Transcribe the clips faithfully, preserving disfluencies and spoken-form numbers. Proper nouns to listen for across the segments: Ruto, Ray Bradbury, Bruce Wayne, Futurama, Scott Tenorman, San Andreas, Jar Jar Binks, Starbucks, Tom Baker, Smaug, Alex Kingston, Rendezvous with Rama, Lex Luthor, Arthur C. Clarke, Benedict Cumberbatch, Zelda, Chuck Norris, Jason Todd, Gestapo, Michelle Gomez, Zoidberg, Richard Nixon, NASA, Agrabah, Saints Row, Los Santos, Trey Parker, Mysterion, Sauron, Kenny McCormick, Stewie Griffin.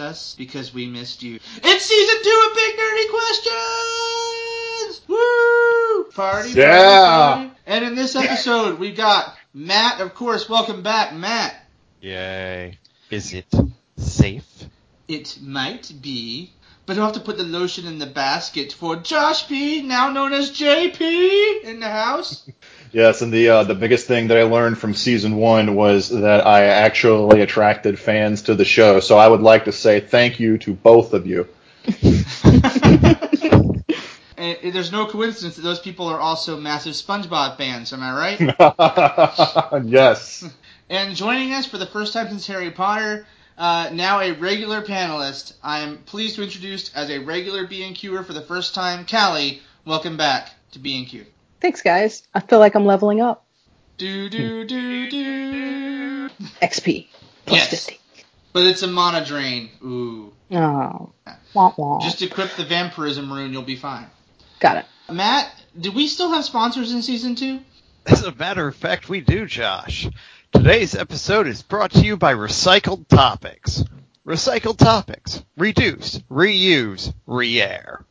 us because we missed you. It's season two of Big Nerdy Questions! Woo! Party, yeah! Party, party. And in this episode, we got Matt, of course. Welcome back, Matt. Yay. Is it safe? It might be. But I'll have to put the lotion in the basket for Josh P, now known as J P, in the house. Yes, and the uh, the biggest thing that I learned from season one was that I actually attracted fans to the show. So I would like to say thank you to both of you. And there's no coincidence that those people are also massive SpongeBob fans. Am I right? Yes. And joining us for the first time since Harry Potter, Uh, now a regular panelist, I am pleased to introduce as a regular B and Q-er for the first time, Callie. Welcome back to B and Q. Thanks, guys. I feel like I'm leveling up. Do, do, do, do. X P. Plus yes. fifty. But it's a mana drain. Ooh. Oh. Wah, wah. Just equip the vampirism rune, you'll be fine. Got it. Matt, do we still have sponsors in season two? As a matter of fact, we do, Josh. Today's episode is brought to you by Recycled Topics. Recycled Topics. Reduce, reuse, re-air.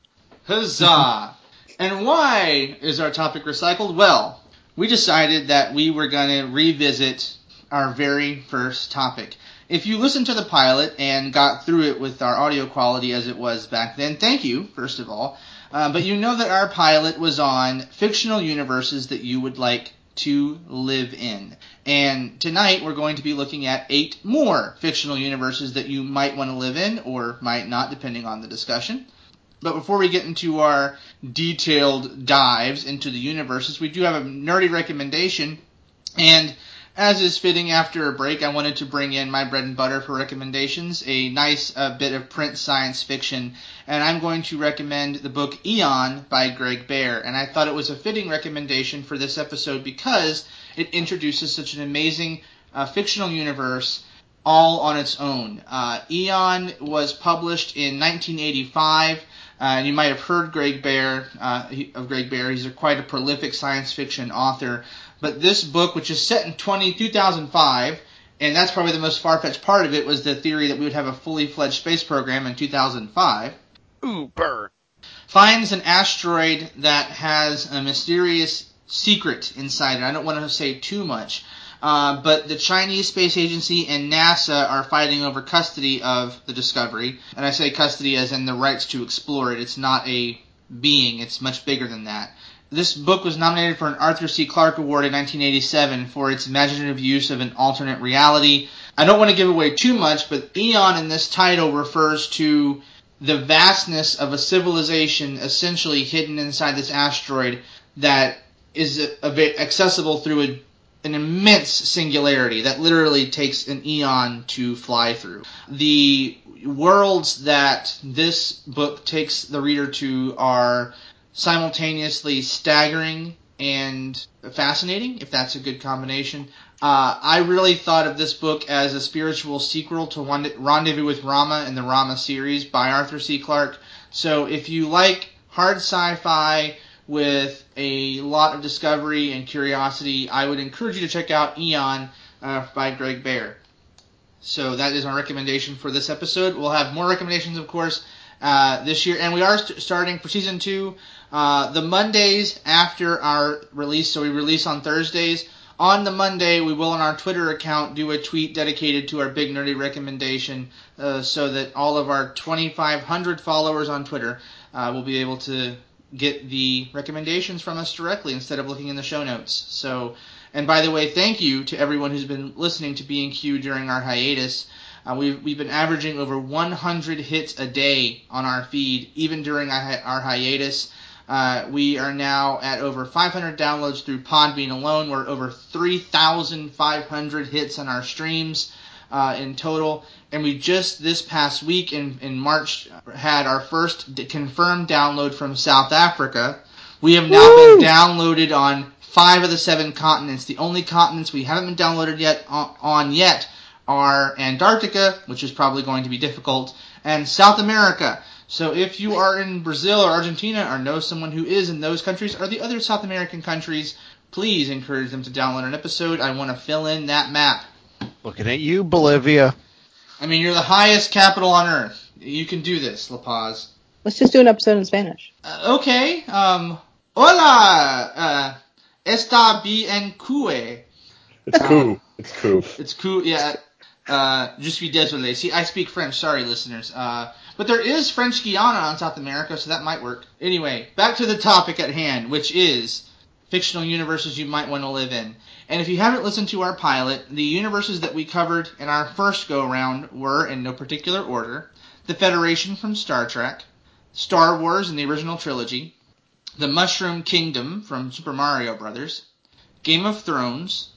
Huzzah! And why is our topic recycled? Well, we decided that we were going to revisit our very first topic. If you listened to the pilot and got through it with our audio quality as it was back then, thank you, first of all. Uh, but you know that our pilot was on fictional universes that you would like to live in. And tonight we're going to be looking at eight more fictional universes that you might want to live in or might not, depending on the discussion. But before we get into our detailed dives into the universes, we do have a nerdy recommendation. And as is fitting after a break, I wanted to bring in my bread and butter for recommendations, a nice uh, bit of print science fiction. And I'm going to recommend the book Eon by Greg Bear. And I thought it was a fitting recommendation for this episode because it introduces such an amazing uh, fictional universe all on its own. Uh, Eon was published in nineteen eighty-five. Uh, and you might have heard Greg Bear, uh, he, of Greg Bear. He's a, quite a prolific science fiction author. But this book, which is set in twenty, two thousand five, and that's probably the most far-fetched part of it, was the theory that we would have a fully-fledged space program in two thousand five. Ooh, burn. Finds an asteroid that has a mysterious secret inside it. I don't want to say too much. Uh, but the Chinese Space Agency and NASA are fighting over custody of the discovery. And I say custody as in the rights to explore it. It's not a being. It's much bigger than that. This book was nominated for an Arthur C. Clarke Award in nineteen eighty-seven for its imaginative use of an alternate reality. I don't want to give away too much, but Eon in this title refers to the vastness of a civilization essentially hidden inside this asteroid that is accessible through a an immense singularity that literally takes an eon to fly through. The worlds that this book takes the reader to are simultaneously staggering and fascinating, if that's a good combination. Uh, I really thought of this book as a spiritual sequel to Rendezvous with Rama and the Rama series by Arthur C. Clarke. So if you like hard sci-fi with a lot of discovery and curiosity, I would encourage you to check out Eon uh, by Greg Bear. So that is our recommendation for this episode. We'll have more recommendations, of course, uh, this year. And we are st- starting for Season two uh, the Mondays after our release. So we release on Thursdays. On the Monday, we will on our Twitter account do a tweet dedicated to our Big Nerdy recommendation uh, so that all of our twenty-five hundred followers on Twitter uh, will be able to get the recommendations from us directly instead of looking in the show notes. So, and by the way, thank you to everyone who's been listening to B and Q during our hiatus. Uh, we've, we've been averaging over one hundred hits a day on our feed, even during our, hi- our hiatus. Uh, we are now at over five hundred downloads through Podbean alone. We're at over three thousand five hundred hits on our streams uh, in total. And we just this past week in, in March had our first d- confirmed download from South Africa. We have now Woo! been downloaded on five of the seven continents. The only continents we haven't been downloaded yet on, on yet are Antarctica, which is probably going to be difficult, and South America. So if you are in Brazil or Argentina or know someone who is in those countries or the other South American countries, please encourage them to download an episode. I want to fill in that map. Looking at you, Bolivia. I mean, you're the highest capital on earth. You can do this, La Paz. Let's just do an episode in Spanish. Uh, okay. Um, hola, uh, está bien cue. It's coo. It's coo. It's coo, yeah. Uh, je suis désolé. See, I speak French. Sorry, listeners. Uh, but there is French Guiana in South America, so that might work. Anyway, back to the topic at hand, which is fictional universes you might want to live in. And if you haven't listened to our pilot, the universes that we covered in our first go-around were, in no particular order, the Federation from Star Trek, Star Wars in the original trilogy, the Mushroom Kingdom from Super Mario Brothers, Game of Thrones,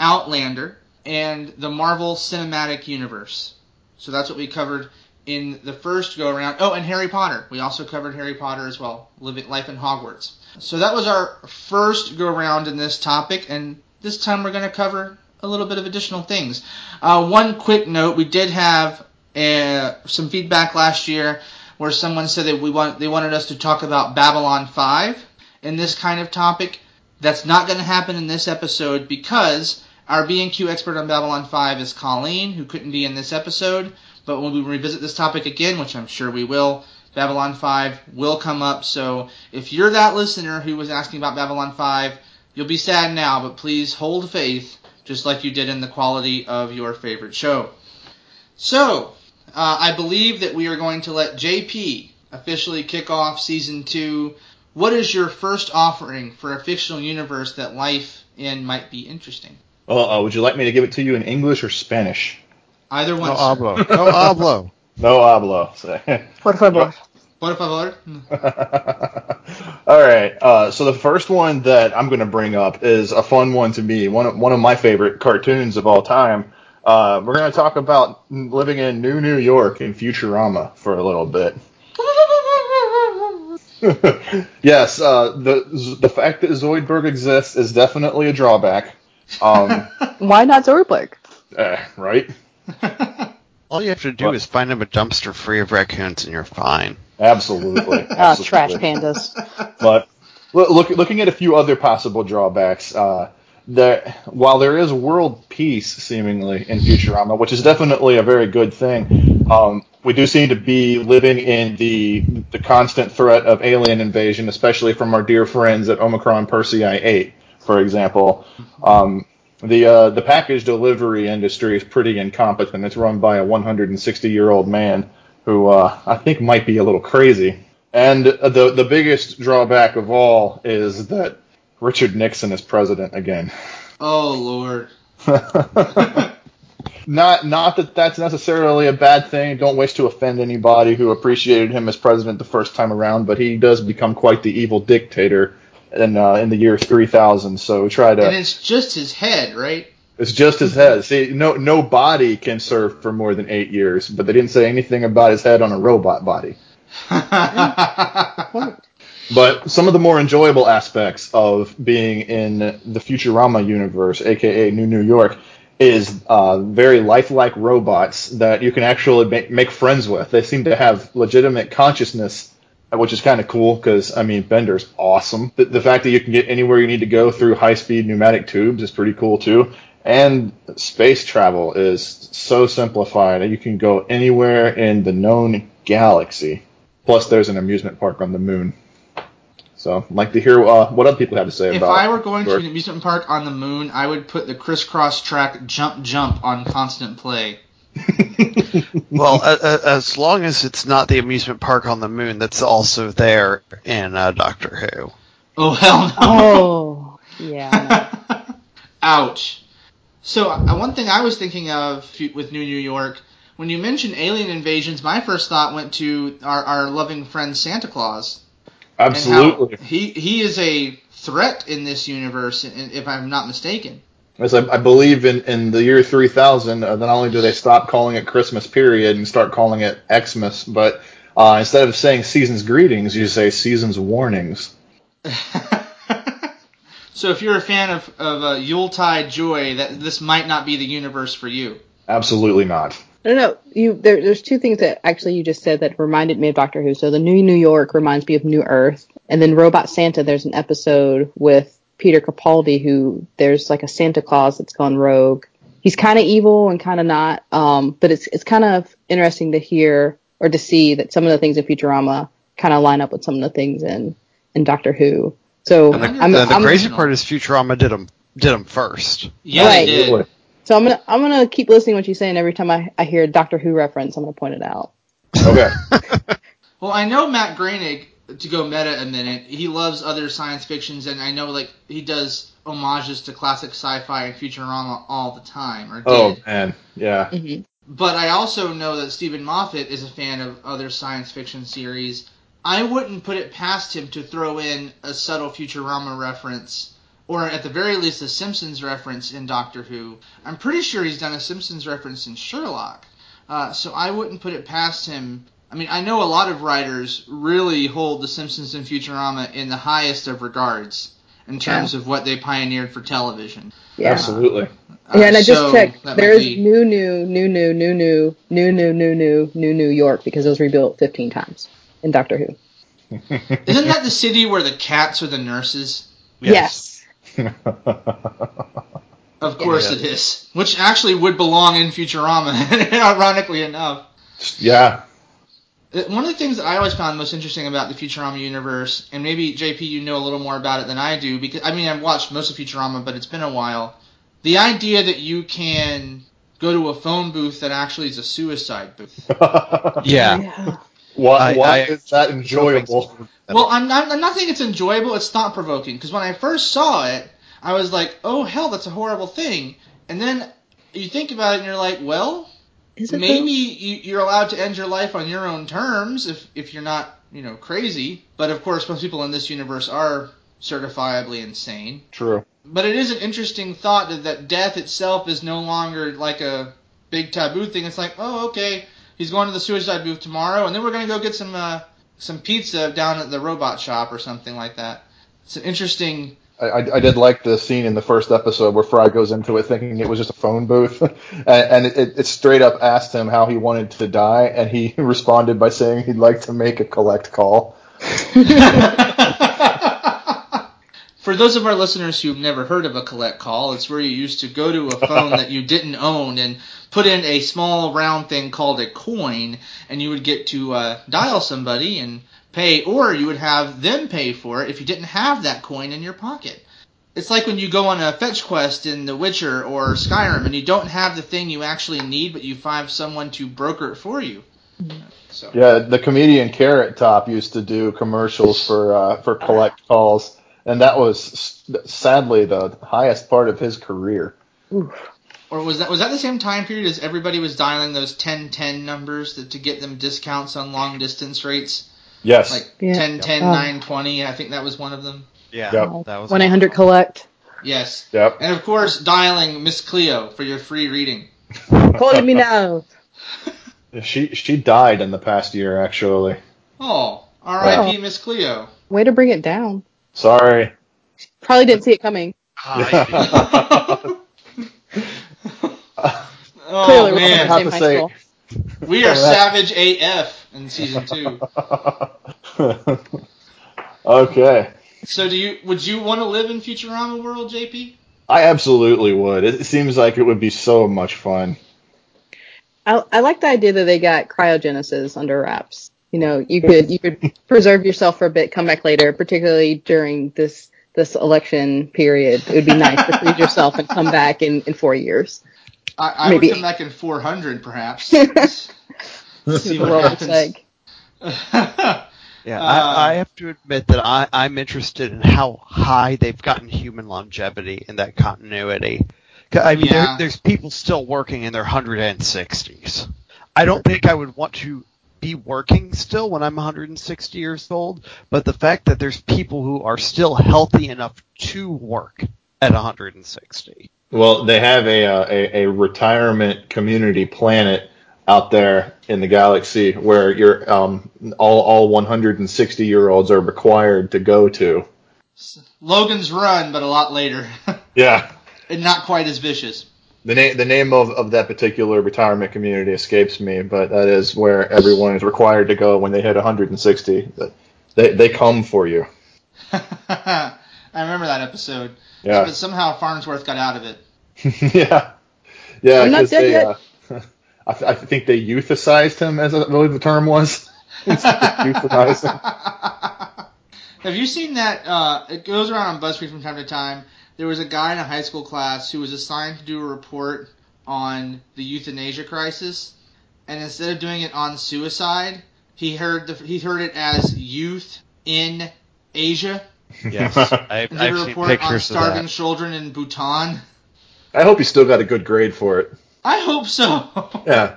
Outlander, and the Marvel Cinematic Universe. So that's what we covered in the first go-around. Oh, and Harry Potter. We also covered Harry Potter as well, living life in Hogwarts. So that was our first go-around in this topic, and this time we're going to cover a little bit of additional things. Uh, one quick note, we did have uh, some feedback last year where someone said that we want they wanted us to talk about Babylon five in this kind of topic. That's not going to happen in this episode because our B and Q expert on Babylon five is Colleen, who couldn't be in this episode. But when we revisit this topic again, which I'm sure we will, Babylon five will come up. So if you're that listener who was asking about Babylon five, you'll be sad now, but please hold faith, just like you did in the quality of your favorite show. So, uh, I believe that we are going to let J P officially kick off Season two. What is your first offering for a fictional universe that life in might be interesting? Well, uh, would you like me to give it to you in English or Spanish? Either one. No hablo. No hablo. No hablo. So. Por favor. Por favor. All right. Uh, so the first one that I'm going to bring up is a fun one to me. One of, one of my favorite cartoons of all time. Uh, we're going to talk about living in New New York in Futurama for a little bit. Yes. Uh, the the fact that Zoidberg exists is definitely a drawback. Um, Why not Zoidberg? Uh, right. All you have to do what? is find him a dumpster free of raccoons, and you're fine. Absolutely. absolutely. Oh, trash pandas. But look, looking at a few other possible drawbacks, uh, there, while there is world peace, seemingly, in Futurama, which is definitely a very good thing, um, we do seem to be living in the the constant threat of alien invasion, especially from our dear friends at Omicron Persei eight, for example. Um The uh, the package delivery industry is pretty incompetent. It's run by a one hundred sixty year old man who uh, I think might be a little crazy. And the the biggest drawback of all is that Richard Nixon is president again. Oh Lord! not not that that's necessarily a bad thing. Don't wish to offend anybody who appreciated him as president the first time around, but he does become quite the evil dictator. In, uh, in the year three thousand, so try to... And it's just his head, right? It's just his head. See, no no body can serve for more than eight years, but they didn't say anything about his head on a robot body. But some of the more enjoyable aspects of being in the Futurama universe, a k a. New New York, is uh, very lifelike robots that you can actually make, make friends with. They seem to have legitimate consciousness, which is kind of cool because, I mean, Bender's awesome. The, the fact that you can get anywhere you need to go through high-speed pneumatic tubes is pretty cool, too. And space travel is so simplified that you can go anywhere in the known galaxy. Plus, there's an amusement park on the moon. So I'd like to hear uh, what other people have to say about it. If I were going to an amusement park on the moon, I would put the crisscross track Jump Jump on constant play. Well, uh, as long as it's not the amusement park on the moon that's also there in uh, Doctor Who. Oh, hell no. Oh, yeah. Ouch. So uh, one thing I was thinking of with New New York, when you mentioned alien invasions, my first thought went to our, our loving friend Santa Claus. Absolutely. He, he is a threat in this universe, if I'm not mistaken. As I, I believe in, in the year three thousand, uh, not only do they stop calling it Christmas period and start calling it Xmas, but uh, instead of saying season's greetings, you say season's warnings. So if you're a fan of, of uh, Yuletide joy, that this might not be the universe for you. Absolutely not. No, no, you, there, there's two things that actually you just said that reminded me of Doctor Who. So the New New York reminds me of New Earth, and then Robot Santa, there's an episode with Peter Capaldi, who there's like a Santa Claus that's gone rogue, he's kind of evil and kind of not. Um, but it's it's kind of interesting to hear or to see that some of the things in Futurama kind of line up with some of the things in, in Doctor Who. So and the, I'm, the, the I'm, crazy I'm, part is Futurama did them did them first. Yeah, right. They did. So I'm gonna I'm gonna keep listening to what you're saying. Every time I, I hear a Doctor Who reference, I'm gonna point it out. Okay. Well, I know Matt Groening, to go meta a minute, he loves other science fictions, and I know like he does homages to classic sci-fi and Futurama all the time. Or oh, did. man, yeah. Mm-hmm. But I also know that Stephen Moffat is a fan of other science fiction series. I wouldn't put it past him to throw in a subtle Futurama reference, or at the very least a Simpsons reference in Doctor Who. I'm pretty sure he's done a Simpsons reference in Sherlock, uh, so I wouldn't put it past him. I mean, I know a lot of writers really hold The Simpsons and Futurama in the highest of regards in terms yeah. of what they pioneered for television. Yeah. Absolutely. Uh, yeah, and I just so checked. There is be... new, new, new, new, new, new, new, new, new, new, new, New York, because it was rebuilt fifteen times in Doctor Who. Isn't that the city where the cats are the nurses? Yes. yes. Of course yeah. it is. Which actually would belong in Futurama, ironically enough. Yeah. One of the things that I always found most interesting about the Futurama universe, and maybe, J P, you know a little more about it than I do, because, I mean, I've watched most of Futurama, but it's been a while. The idea that you can go to a phone booth that actually is a suicide booth. yeah. yeah. Why, why I, is that enjoyable? Well, I'm not, I'm not saying it's enjoyable. It's thought-provoking, because when I first saw it, I was like, oh, hell, that's a horrible thing. And then you think about it, and you're like, well... Maybe you, you're allowed to end your life on your own terms if, if you're not, you know, crazy. But, of course, most people in this universe are certifiably insane. True. But it is an interesting thought that, that death itself is no longer like a big taboo thing. It's like, oh, okay, he's going to the suicide booth tomorrow, and then we're going to go get some uh, some pizza down at the robot shop or something like that. It's an interesting... I, I did like the scene in the first episode where Fry goes into it thinking it was just a phone booth, and, and it, it straight up asked him how he wanted to die, and he responded by saying he'd like to make a collect call. For those of our listeners who've never heard of a collect call, it's where you used to go to a phone that you didn't own and put in a small round thing called a coin, and you would get to uh, dial somebody and... pay, or you would have them pay for it if you didn't have that coin in your pocket. It's like when you go on a fetch quest in The Witcher or Skyrim and you don't have the thing you actually need, but you find someone to broker it for you. So. Yeah, the comedian Carrot Top used to do commercials for uh, for collect calls, and that was sadly the highest part of his career. Oof. Or was that was that the same time period as everybody was dialing those ten ten numbers to, to get them discounts on long distance rates? Yes. Like yeah. ten ten, yep. nine twenty, I think that was one of them. Yeah. Yep. That was one eight hundred collect. Yes. Yep. And of course, dialing Miss Cleo for your free reading. Call me now. She she died in the past year, actually. Oh, R I P wow. Miss Cleo. Way to bring it down. Sorry. She probably didn't see it coming. Oh, Clearly, man. I have to say... School. We are savage A F in season two. Okay. So, do you would you want to live in Futurama world, J P? I absolutely would. It seems like it would be so much fun. I, I like the idea that they got cryogenesis under wraps. You know, you could you could preserve yourself for a bit, come back later, particularly during this this election period. It would be nice to freeze yourself and come back in, in four years. I, I would come back in four hundred, perhaps. See what happens. Like. yeah, uh, I, I have to admit that I, I'm interested in how high they've gotten human longevity in that continuity. I mean, yeah. there, there's people still working in their one hundred sixties. I don't think I would want to be working still when I'm one hundred sixty years old, but the fact that there's people who are still healthy enough to work at one hundred sixty. Well, they have a, uh, a a retirement community planet out there in the galaxy where you're um all all one hundred sixty year olds are required to go to. Logan's Run, but a lot later. Yeah, and not quite as vicious. The name the name of, of that particular retirement community escapes me, but that is where everyone is required to go when they hit one hundred sixty. They they come for you. I remember that episode. Yeah. But somehow Farnsworth got out of it. yeah. Yeah, I'm not dead they, yet. Uh, I, th- I think they euthicized him, as I believe the term was. Have you seen that? Uh, it goes around on BuzzFeed from time to time. There was a guy in a high school class who was assigned to do a report on the euthanasia crisis, and instead of doing it on suicide, he heard the he heard it as youth in Asia. Yes, I've, I've seen pictures on starving of that. Children in Bhutan. I hope he still got a good grade for it. I hope so. Yeah.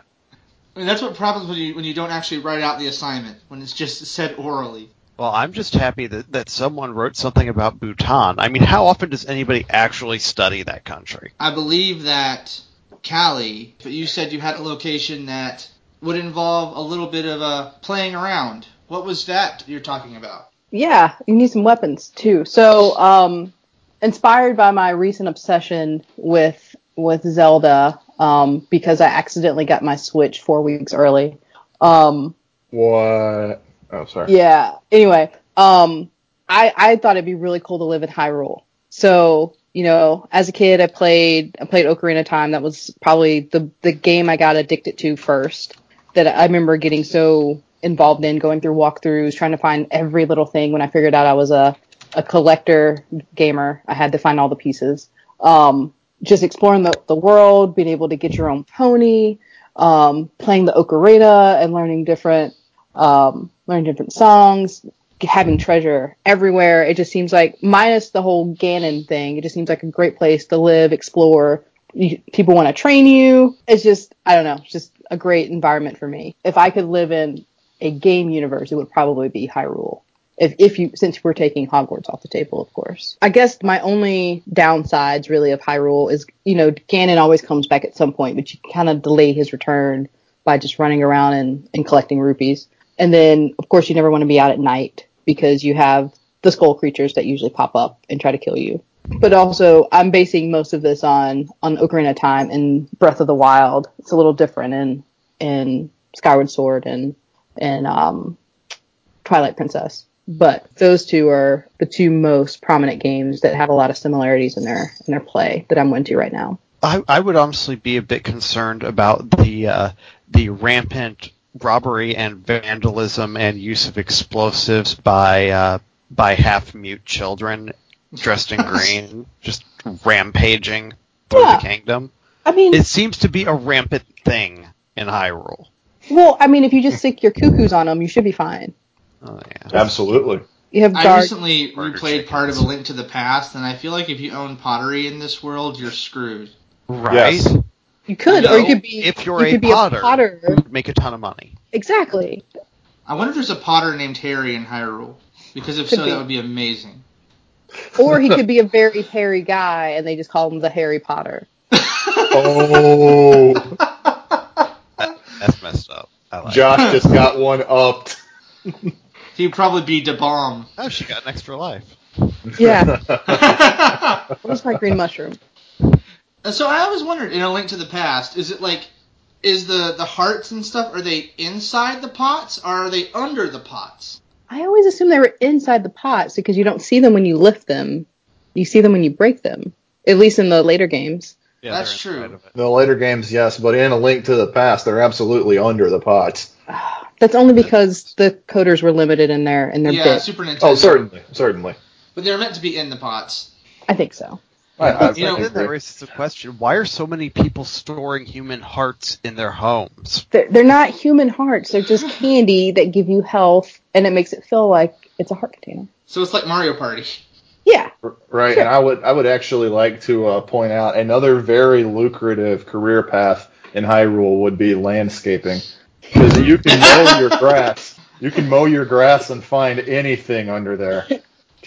I mean, that's what problems when you when you don't actually write out the assignment, when it's just said orally. Well, I'm just happy that, that someone wrote something about Bhutan. I mean, how often does anybody actually study that country? I believe that, Callie, you said you had a location that would involve a little bit of a playing around. What was that you're talking about? Yeah, you need some weapons, too. So, um, inspired by my recent obsession with with Zelda, um, because I accidentally got my Switch four weeks early. Um, what? Oh, sorry. Yeah. Anyway, um, I I thought it'd be really cool to live in Hyrule. So, you know, as a kid, I played I played Ocarina of Time. That was probably the the game I got addicted to first. That I remember getting so involved in, going through walkthroughs, trying to find every little thing. When I figured out I was a a collector gamer, I had to find all the pieces. Um, just exploring the the world, being able to get your own pony, um, playing the ocarina and learning different. Um, learning different songs, having treasure everywhere. It just seems like, minus the whole Ganon thing, it just seems like a great place to live, explore. You, people want to train you. It's just, I don't know, it's just a great environment for me. If I could live in a game universe, it would probably be Hyrule. If, if you, since we're taking Hogwarts off the table, of course. I guess my only downsides really of Hyrule is, you know, Ganon always comes back at some point, but you kind of delay his return by just running around and, and collecting rupees. And then, of course, you never want to be out at night because you have the skull creatures that usually pop up and try to kill you. But also, I'm basing most of this on, on Ocarina of Time and Breath of the Wild. It's a little different in in Skyward Sword and, and um, Twilight Princess. But those two are the two most prominent games that have a lot of similarities in their, in their play that I'm into right now. I, I would honestly be a bit concerned about the uh, the rampant robbery and vandalism and use of explosives by uh, by half-mute children dressed in green, just rampaging through yeah. the kingdom. I mean, it seems to be a rampant thing in Hyrule. Well, I mean, if you just stick your cuckoos on them, you should be fine. Oh, yeah. Absolutely. You have dark- I recently replayed part of A Link to the Past, and I feel like if you own pottery in this world, you're screwed. Right? Yes. You could, no, or you could be. If you're you a, could be potter, a potter, you'd make a ton of money. Exactly. I wonder if there's a potter named Harry in Hyrule, because if could so, be. that would be amazing. Or he could be a very hairy guy, and they just call him the Harry Potter. Oh, that, that's messed up. I like Josh that. Just got one upped. He'd probably be the bomb. Oh, she got an extra life. Yeah. Where's my green mushroom? So I always wondered, in A Link to the Past, is it like, is the, the hearts and stuff, are they inside the pots, or are they under the pots? I always assumed they were inside the pots, because you don't see them when you lift them. You see them when you break them. At least in the later games. Yeah, that's true. The later games, yes, but in A Link to the Past, they're absolutely under the pots. That's only because the coders were limited in their, in their yeah, bit. Super Nintendo. Oh, certainly, certainly. But they're meant to be in the pots. I think so. I, you know, that raises the question: why are so many people storing human hearts in their homes? They're, they're not human hearts; they're just candy that give you health, and it makes it feel like it's a heart container. So it's like Mario Party. Yeah. Right, sure. And I would I would actually like to uh, point out another very lucrative career path in Hyrule would be landscaping, because you can mow your grass. You can mow your grass and find anything under there. Sure.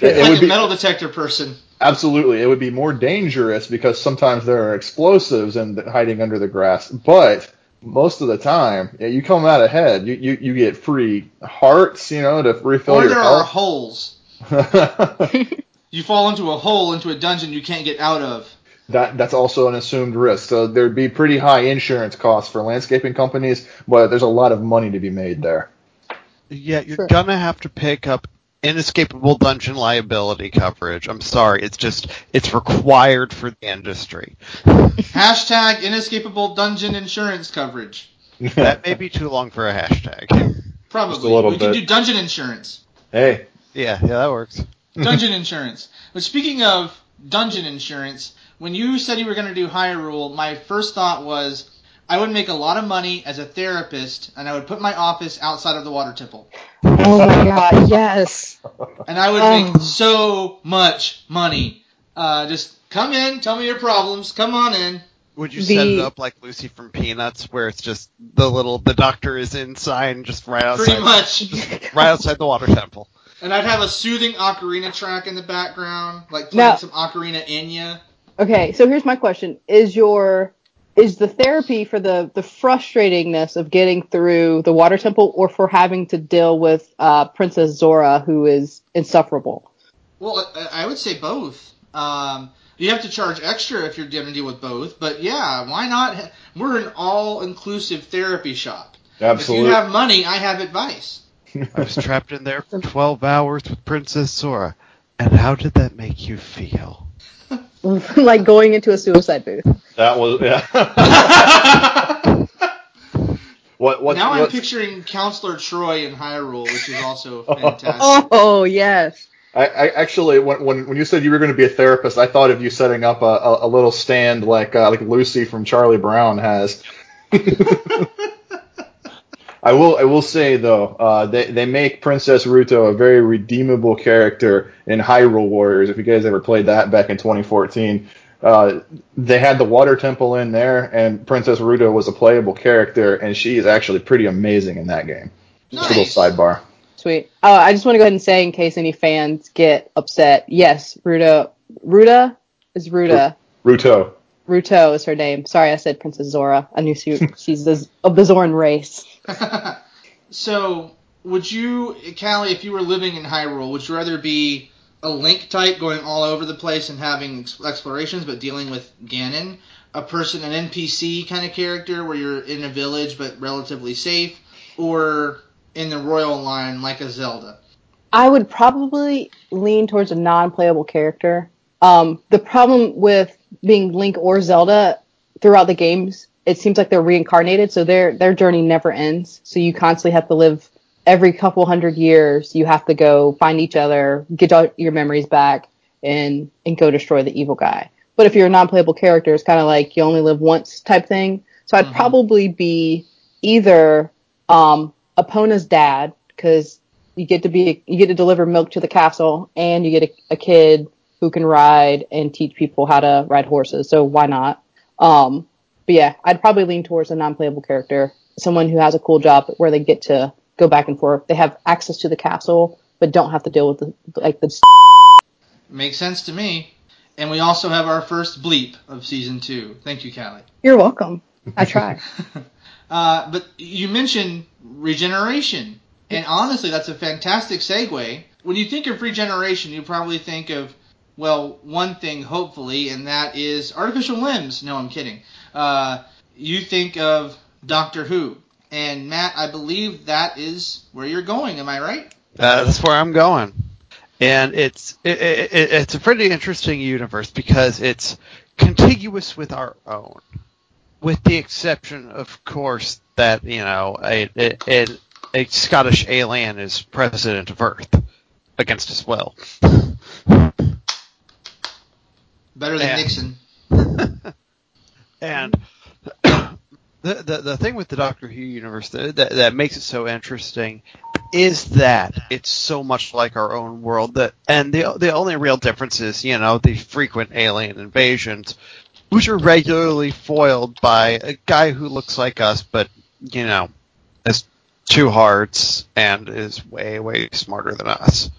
It's it like would a be, metal detector person. Absolutely. It would be more dangerous because sometimes there are explosives and hiding under the grass. But most of the time, you come out ahead. You, you, you get free hearts, you know, to refill your heart. Or there are holes. You fall into a hole, into a dungeon you can't get out of. That That's also an assumed risk. So there'd be pretty high insurance costs for landscaping companies, but there's a lot of money to be made there. Yeah, you're sure. going to have to pick up inescapable dungeon liability coverage. I'm sorry. It's just, it's required for the industry. Hashtag inescapable dungeon insurance coverage. That may be too long for a hashtag. Probably. A we bit. Can do dungeon insurance. Hey. Yeah, yeah, that works. Dungeon insurance. But speaking of dungeon insurance, when you said you were going to do Hyrule, my first thought was, I would make a lot of money as a therapist, and I would put my office outside of the Water Temple. Oh my god, yes. And I would um. make so much money. Uh, just come in, tell me your problems, come on in. Would you the, set it up like Lucy from Peanuts, where it's just the little, the doctor is inside, just right outside. Pretty much. Right outside the Water Temple. And I'd have a soothing ocarina track in the background, like playing now, some ocarina Enya. Okay, so here's my question. Is your... Is the therapy for the, the frustratingness of getting through the Water Temple, or for having to deal with uh, Princess Zora, who is insufferable? Well, I would say both. Um, you have to charge extra if you're going to deal with both, but yeah, why not? We're an all-inclusive therapy shop. Absolutely. If you have money, I have advice. I was trapped in there for twelve hours with Princess Zora, and how did that make you feel? Like going into a suicide booth. That was, yeah. what, what, now I'm what? picturing Counselor Troy in Hyrule, which is also fantastic. Oh, yes. I, I actually, when, when when you said you were going to be a therapist, I thought of you setting up a, a, a little stand like uh, like Lucy from Charlie Brown has. I will I will say, though, uh, they, they make Princess Ruto a very redeemable character in Hyrule Warriors, if you guys ever played that back in twenty fourteen. Uh, they had the Water Temple in there, and Princess Ruto was a playable character, and she is actually pretty amazing in that game. Just nice. A little sidebar. Sweet. Uh, I just want to go ahead and say, in case any fans get upset, yes, Ruto. Ruta is Ruta. R- Ruto. Ruto is her name. Sorry, I said Princess Zora. I knew she, she's this, of the Zoran race. So, would you, Callie, if you were living in Hyrule, would you rather be a Link type going all over the place and having explorations but dealing with Ganon, a person, an N P C kind of character where you're in a village but relatively safe, or in the royal line like a Zelda? I would probably lean towards a non-playable character. Um, the problem with being Link or Zelda throughout the games, it seems like they're reincarnated, so their their journey never ends. So you constantly have to live every couple hundred years. You have to go find each other, get all your memories back, and, and go destroy the evil guy. But if you're a non-playable character, it's kind of like you only live once type thing. So I'd mm-hmm. probably be either um, Epona's dad, because you get to be you get to deliver milk to the castle, and you get a, a kid who can ride and teach people how to ride horses. So why not? Um, But yeah, I'd probably lean towards a non-playable character, someone who has a cool job where they get to go back and forth. They have access to the castle, but don't have to deal with the, like the. Makes sense to me. And we also have our first bleep of season two. Thank you, Callie. You're welcome. I try. uh, but you mentioned regeneration, and honestly, that's a fantastic segue. When you think of regeneration, you probably think of, well, one thing hopefully, and that is artificial limbs. No, I'm kidding. Uh, you think of Doctor Who, and Matt, I believe that is where you're going. Am I right? Uh, that's where I'm going, and it's it, it, it's a pretty interesting universe because it's contiguous with our own, with the exception, of course, that you know a a, a Scottish alien is president of Earth against his will. Better than and, Nixon. And the, the the thing with the Doctor Who universe that, that that makes it so interesting is that it's so much like our own world. That and the the only real difference is, you know, the frequent alien invasions, which are regularly foiled by a guy who looks like us, but you know, has two hearts and is way way smarter than us.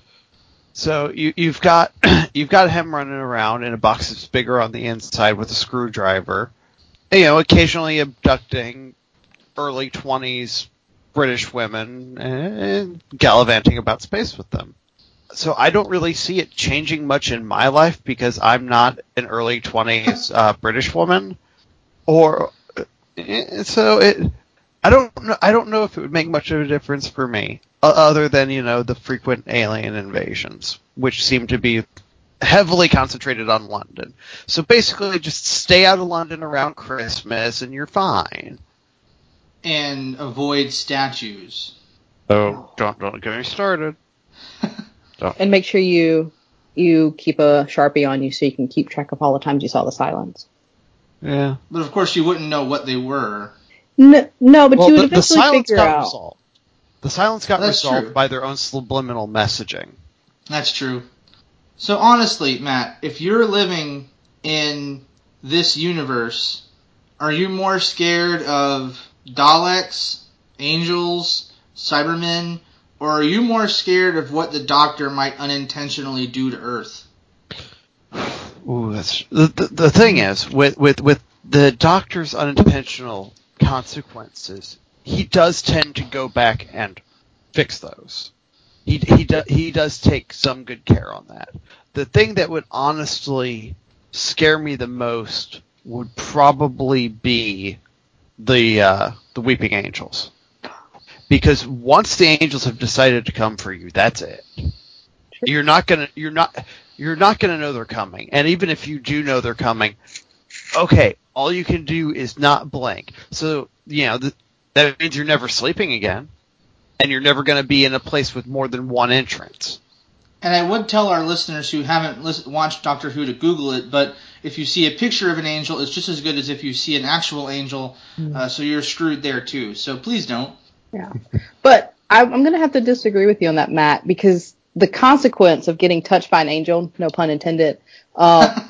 So you, you've got you've got him running around in a box that's bigger on the inside with a screwdriver. You know, occasionally abducting early twenties British women and gallivanting about space with them. So I don't really see it changing much in my life because I'm not an early twenties uh, British woman, or so it. I don't know. I don't know if it would make much of a difference for me, other than, you know, the frequent alien invasions, which seem to be heavily concentrated on London. So basically just stay out of London around Christmas and you're fine. And avoid statues. Oh, don't don't get me started. And make sure you you keep a Sharpie on you so you can keep track of all the times you saw the silence. Yeah. But of course you wouldn't know what they were. No, no but well, you would the, eventually the figure out. Resolved. The silence got That's resolved true. by their own subliminal messaging. That's true. So honestly, Matt, if you're living in this universe, are you more scared of Daleks, angels, Cybermen, or are you more scared of what the Doctor might unintentionally do to Earth? Ooh, that's the, the, the thing is with, with with the Doctor's unintentional consequences, he does tend to go back and fix those. He he do, he does take some good care on that. The thing that would honestly scare me the most would probably be the uh, the Weeping Angels. Because once the angels have decided to come for you, that's it. You're not gonna you're not you're not gonna know they're coming. And even if you do know they're coming, okay, all you can do is not blink. So you know th- that means you're never sleeping again, and you're never gonna be in a place with more than one entrance. And I would tell our listeners who haven't list- watched Doctor Who to Google it, but if you see a picture of an angel, it's just as good as if you see an actual angel. Mm. Uh, so you're screwed there too. So please don't. Yeah, but I'm going to have to disagree with you on that, Matt, because the consequence of getting touched by an angel, no pun intended, uh,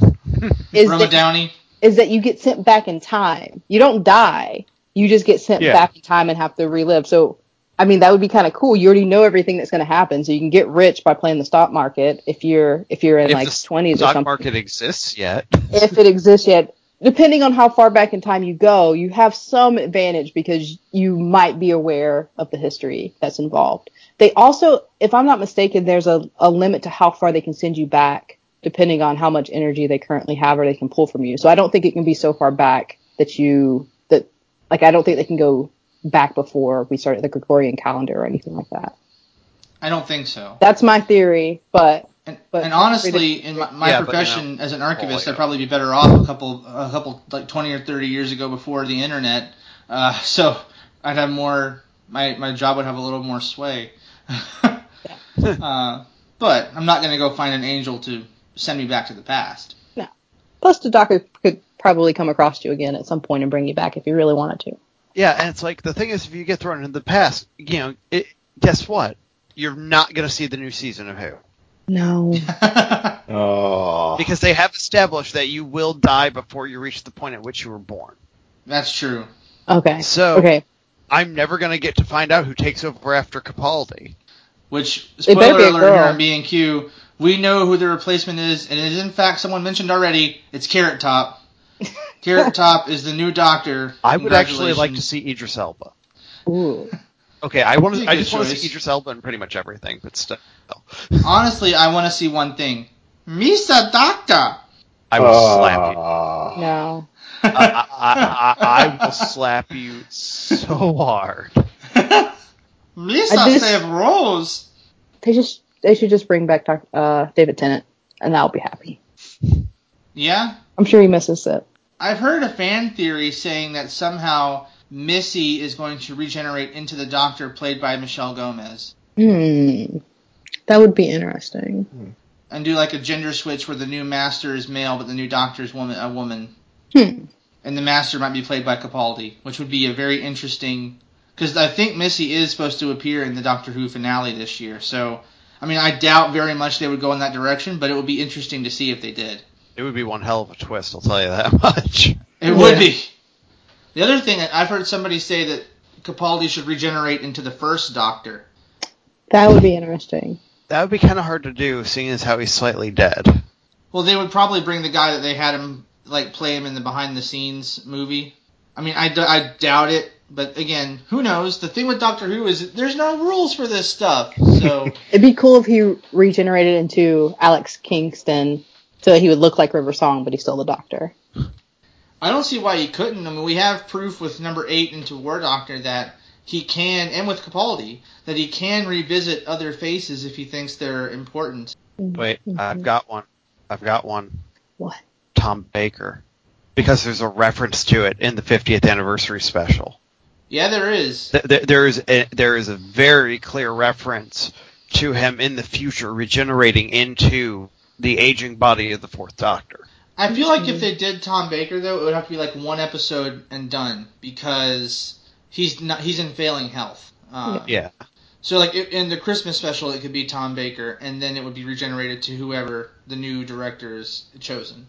is, that, is that you get sent back in time. You don't die. You just get sent yeah. back in time and have to relive. So, I mean, that would be kind of cool. You already know everything that's going to happen, so you can get rich by playing the stock market if you're if you're in if like twenties or something. If the stock market exists yet. If it exists yet. Depending on how far back in time you go, you have some advantage because you might be aware of the history that's involved. They also, if I'm not mistaken, there's a, a limit to how far they can send you back depending on how much energy they currently have or they can pull from you. So I don't think it can be so far back that you, that like I don't think they can go back before we started the Gregorian calendar or anything like that. I don't think so. That's my theory, but... And, and honestly, in my, my yeah, profession but, you know, as an archivist, oh, yeah. I'd probably be better off a couple, a couple like twenty or thirty years ago before the internet. Uh, so I'd have more. My, my job would have a little more sway. uh, but I'm not going to go find an angel to send me back to the past. No. Plus, the Doctor could probably come across you again at some point and bring you back if he really wanted to. Yeah, and it's like the thing is, if you get thrown into the past, you know, it, guess what? You're not going to see the new season of Who. No. Oh. Because they have established that you will die before you reach the point at which you were born. That's true. Okay. So okay. I'm never going to get to find out who takes over after Capaldi. Which, spoiler alert here on B and Q, we know who the replacement is, and it is in fact someone mentioned already. It's Carrot Top. Carrot Top is the new Doctor. I would actually like to see Idris Elba. Ooh. Okay, I want to. I just choice. want to see Idris Elba in pretty much everything, but still. Honestly, I want to see one thing. Misa Doctor. I will uh, slap you. No. I, I, I, I will slap you so hard. Misa just, save Rose. They just. They should just bring back uh, David Tennant, and I'll be happy. Yeah. I'm sure he misses it. I've heard a fan theory saying that somehow Missy is going to regenerate into the Doctor played by Michelle Gomez. Hmm. That would be interesting. Hmm. And do like a gender switch where the new Master is male but the new Doctor is woman, a woman. Hmm. And the Master might be played by Capaldi, which would be a very interesting... Because I think Missy is supposed to appear in the Doctor Who finale this year. So, I mean, I doubt very much they would go in that direction, but it would be interesting to see if they did. It would be one hell of a twist, I'll tell you that much. It yeah. would be. The other thing, I've heard somebody say that Capaldi should regenerate into the first Doctor. That would be interesting. That would be kind of hard to do, seeing as how he's slightly dead. Well, they would probably bring the guy that they had him, like, play him in the behind-the-scenes movie. I mean, I, d- I doubt it, but again, who knows? The thing with Doctor Who is there's no rules for this stuff, so... It'd be cool if he regenerated into Alex Kingston so that he would look like River Song, but he's still the Doctor. I don't see why he couldn't. I mean, we have proof with number eight into War Doctor that he can, and with Capaldi, that he can revisit other faces if he thinks they're important. Wait, I've got one. I've got one. What? Tom Baker. Because there's a reference to it in the fiftieth anniversary special. Yeah, there is. There, there is a, there is a very clear reference to him in the future regenerating into the aging body of the Fourth Doctor. I feel like if they did Tom Baker, though, it would have to be like one episode and done, because he's not, he's in failing health. Uh, yeah. So, like, in the Christmas special, it could be Tom Baker, and then it would be regenerated to whoever the new director is chosen.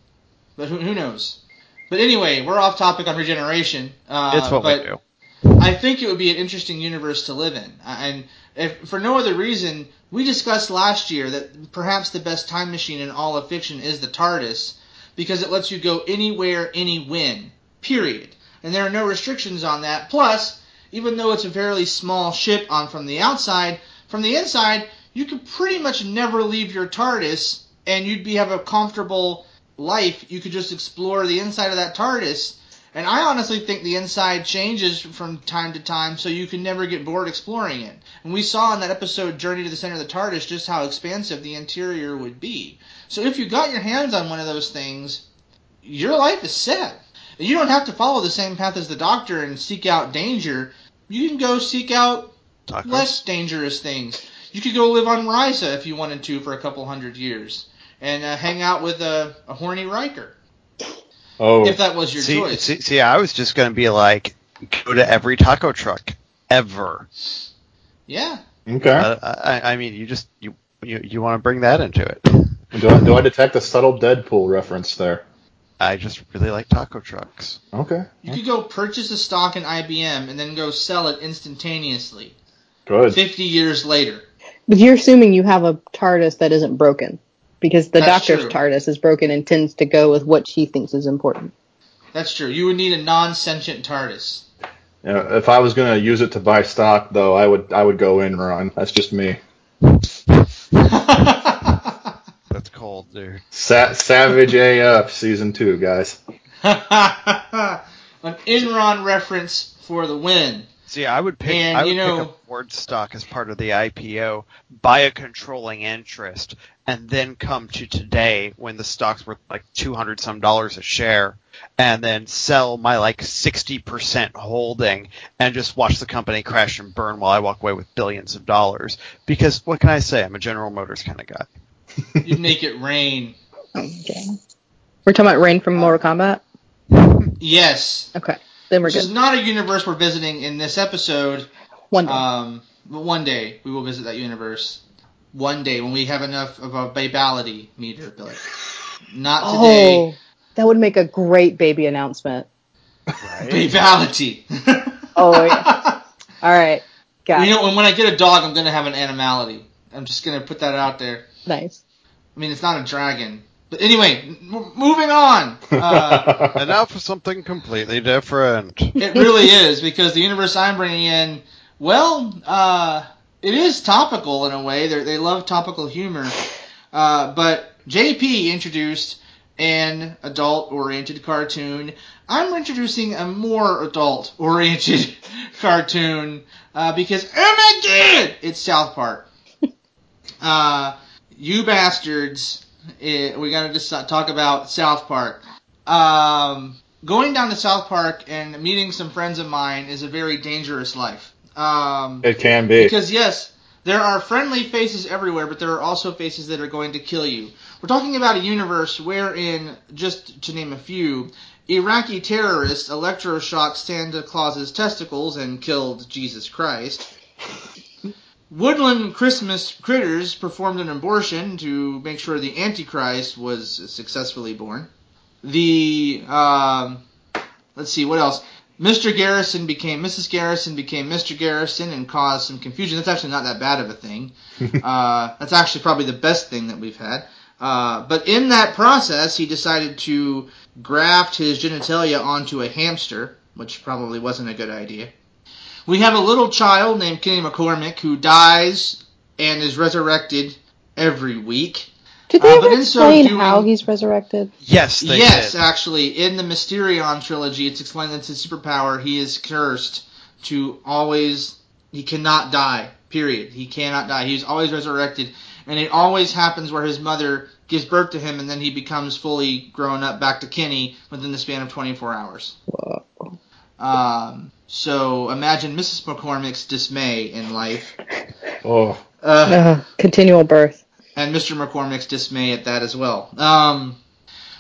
But who, who knows? But anyway, we're off topic on regeneration. Uh, it's what but we do. I think it would be an interesting universe to live in. And if, for no other reason, we discussed last year that perhaps the best time machine in all of fiction is the TARDIS, because it lets you go anywhere, any when, period. And there are no restrictions on that. Plus, even though it's a fairly small ship on from the outside, from the inside, you could pretty much never leave your TARDIS, and you'd be have a comfortable life. You could just explore the inside of that TARDIS. And I honestly think the inside changes from time to time, so you can never get bored exploring it. And we saw in that episode, Journey to the Center of the TARDIS, just how expansive the interior would be. So if you got your hands on one of those things, your life is set. You don't have to follow the same path as the Doctor and seek out danger. You can go seek out Doctor. less dangerous things. You could go live on Risa if you wanted to for a couple hundred years and uh, hang out with a, a horny Riker. Oh, if that was your see, choice. See, see, I was just going to be like, go to every taco truck ever. Yeah. Okay. Uh, I, I mean, you just you you, you want to bring that into it. do, I, do I detect a subtle Deadpool reference there? I just really like taco trucks. Okay. You could go purchase a stock in I B M and then go sell it instantaneously. Good. Fifty years later. But you're assuming you have a TARDIS that isn't broken. Because the That's Doctor's true. TARDIS is broken and tends to go with what she thinks is important. That's true. You would need a non-sentient TARDIS. Yeah, if I was going to use it to buy stock, though, I would I would go in, Ron. That's just me. That's cold, dude. Sa- Savage A F Season two, guys. An Enron reference for the win. See, I would pick, and, I would you know, pick up Ford stock as part of the I P O, buy a controlling interest, and then come to today when the stock's worth like two hundred some dollars a share, and then sell my like sixty percent holding and just watch the company crash and burn while I walk away with billions of dollars. Because what can I say? I'm a General Motors kind of guy. You'd make it rain. Okay. We're talking about Rain from Mortal Kombat? Yes. Okay. Then we're Which good. Is not a universe we're visiting in this episode. One day. Um, but one day we will visit that universe. One day when we have enough of a babality meter, Billy. Not oh, today. That would make a great baby announcement. Right? Babality. Oh, yeah. All right. Got you it. know, when I get a dog, I'm going to have an animality. I'm just going to put that out there. Nice. I mean, it's not a dragon. But anyway, m- moving on. Uh, and now for something completely different. It really is, because the universe I'm bringing in, well, uh, it is topical in a way. They're, they love topical humor. Uh, but J P introduced an adult-oriented cartoon. I'm introducing a more adult-oriented cartoon uh, because, oh my God, it's South Park. Uh, you bastards... It, we got to just talk about South Park. Um, going down to South Park and meeting some friends of mine is a very dangerous life. Um, it can be. Because, yes, there are friendly faces everywhere, but there are also faces that are going to kill you. We're talking about a universe wherein, just to name a few, Iraqi terrorists electroshocked Santa Claus's testicles and killed Jesus Christ. Woodland Christmas critters performed an abortion to make sure the Antichrist was successfully born. The, um, let's see, what else? Mister Garrison became Missus Garrison became Mister Garrison and caused some confusion. That's actually not that bad of a thing. uh, that's actually probably the best thing that we've had. Uh, but in that process, he decided to graft his genitalia onto a hamster, which probably wasn't a good idea. We have a little child named Kenny McCormick who dies and is resurrected every week. Did they uh, ever explain so doing... how he's resurrected? Yes, they Yes, did. Actually, in the Mysterion trilogy, it's explained that it's his superpower. He is cursed to always, he cannot die, period. He cannot die. He's always resurrected. And it always happens where his mother gives birth to him, and then he becomes fully grown up back to Kenny within the span of twenty-four hours. Wow. Um, so imagine Missus McCormick's dismay in life. Oh. Uh, Continual birth. And Mister McCormick's dismay at that as well. Um,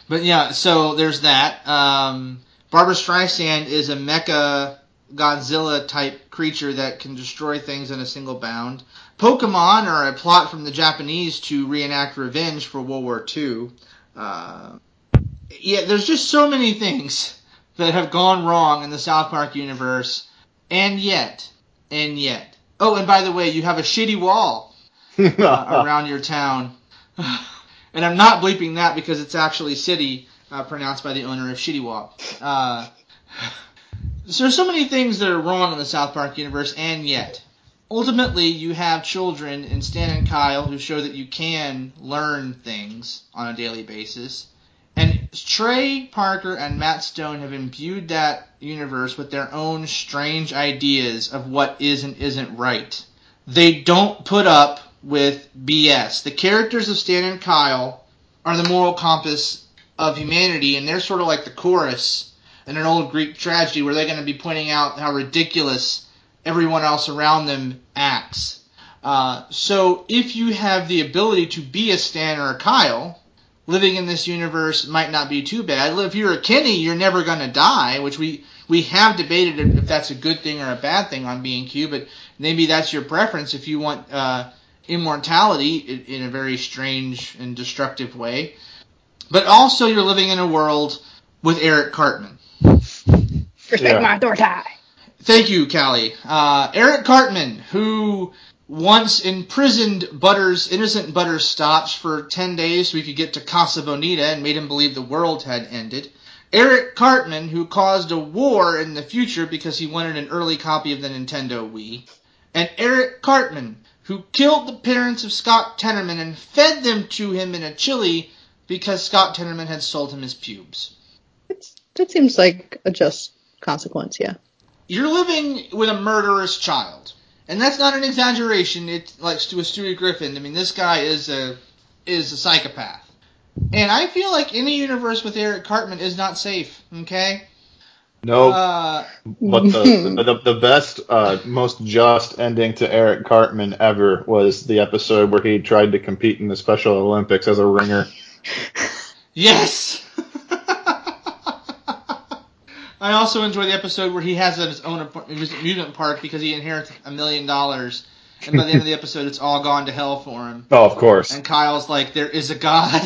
but yeah, so there's that. Um, Barbra Streisand is a mecha Godzilla-type creature that can destroy things in a single bound. Pokemon are a plot from the Japanese to reenact revenge for World War Two. Uh, yeah, there's just so many things that have gone wrong in the South Park universe, and yet, and yet. Oh, and by the way, you have a shitty wall uh, around your town. And I'm not bleeping that because it's actually city, uh, pronounced by the owner of Shitty Wall. Uh, so there's so many things that are wrong in the South Park universe, and yet. Ultimately, you have children in Stan and Kyle who show that you can learn things on a daily basis. And Trey Parker and Matt Stone have imbued that universe with their own strange ideas of what is and isn't right. They don't put up with B S. The characters of Stan and Kyle are the moral compass of humanity, and they're sort of like the chorus in an old Greek tragedy where they're going to be pointing out how ridiculous everyone else around them acts. Uh, so if you have the ability to be a Stan or a Kyle, living in this universe might not be too bad. If you're a Kenny, you're never going to die, which we, we have debated if that's a good thing or a bad thing on B and Q, but maybe that's your preference if you want uh, immortality in, in a very strange and destructive way. But also you're living in a world with Eric Cartman. Respect yeah. my door tie. Thank you, Callie. Uh, Eric Cartman, who... once imprisoned Butters, innocent Butters Stotch for ten days so he could get to Casa Bonita and made him believe the world had ended. Eric Cartman, who caused a war in the future because he wanted an early copy of the Nintendo Wii. And Eric Cartman, who killed the parents of Scott Tenorman and fed them to him in a chili because Scott Tenorman had sold him his pubes. It's, that seems like a just consequence, yeah. You're living with a murderous child. And that's not an exaggeration. It's like with Stewie Griffin. I mean, this guy is a is a psychopath. And I feel like any universe with Eric Cartman is not safe. Okay. No. Uh, but the, the the best, uh, most just ending to Eric Cartman ever was the episode where he tried to compete in the Special Olympics as a ringer. Yes. I also enjoy the episode where he has his own amusement park because he inherits a million dollars. And by the end of the episode, it's all gone to hell for him. Oh, of course. And Kyle's like, there is a God.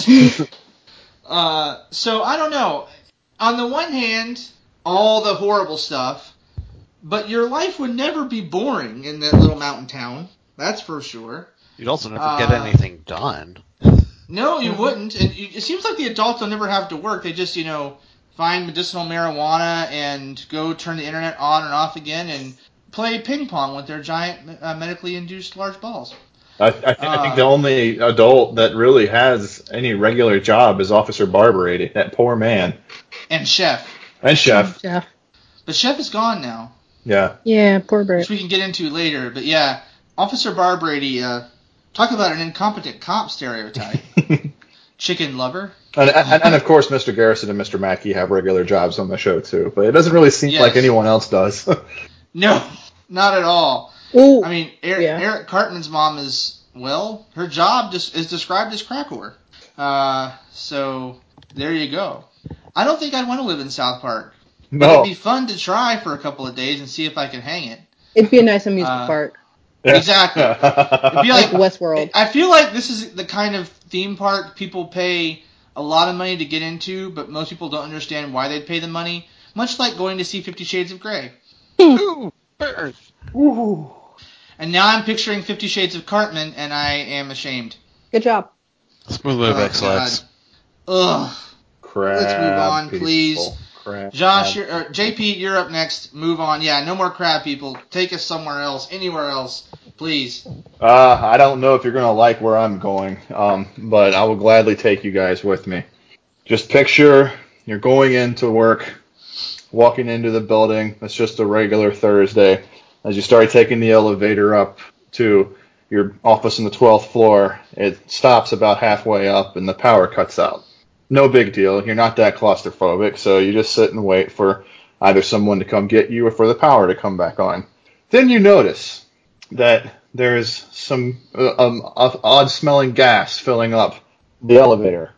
uh, so, I don't know. On the one hand, all the horrible stuff. But your life would never be boring in that little mountain town. That's for sure. You'd also never uh, get anything done. No, you wouldn't. And it seems like the adults will never have to work. They just, you know... find medicinal marijuana and go turn the internet on and off again and play ping pong with their giant uh, medically induced large balls. I, I, th- uh, I think the only adult that really has any regular job is Officer Barberady, that poor man. And Chef. And Chef. Chef. But Chef is gone now. Yeah. Yeah, poor Bert. Which we can get into later. But yeah, Officer Barberady, uh, talk about an incompetent cop stereotype. Chicken lover. And, and, and, of course, Mister Garrison and Mister Mackey have regular jobs on the show, too. But it doesn't really seem yes. like anyone else does. No, not at all. Ooh, I mean, Eric, yeah. Eric Cartman's mom is, well, her job dis- is described as crack whore. Uh, so, there you go. I don't think I'd want to live in South Park. No. It would be fun to try for a couple of days and see if I can hang it. It'd be a nice amusement uh, park. Yeah. Exactly. It'd be like, like Westworld. I feel like this is the kind of theme park people pay... a lot of money to get into, but most people don't understand why they'd pay the money. Much like going to see Fifty Shades of Grey. Ooh, birth. Ooh. And now I'm picturing Fifty Shades of Cartman, and I am ashamed. Good job. Let's move on to X-Lax. Ugh. Crap. Let's move on, people. Please. Crap. Josh, you're, or J P, you're up next. Move on. Yeah, no more crap, people. Take us somewhere else, anywhere else. Please. Uh, I don't know if you're going to like where I'm going, um, but I will gladly take you guys with me. Just picture you're going into work, walking into the building. It's just a regular Thursday. As you start taking the elevator up to your office on the twelfth floor, it stops about halfway up and the power cuts out. No big deal. You're not that claustrophobic, so you just sit and wait for either someone to come get you or for the power to come back on. Then you notice that there is some uh, um, odd-smelling gas filling up the elevator.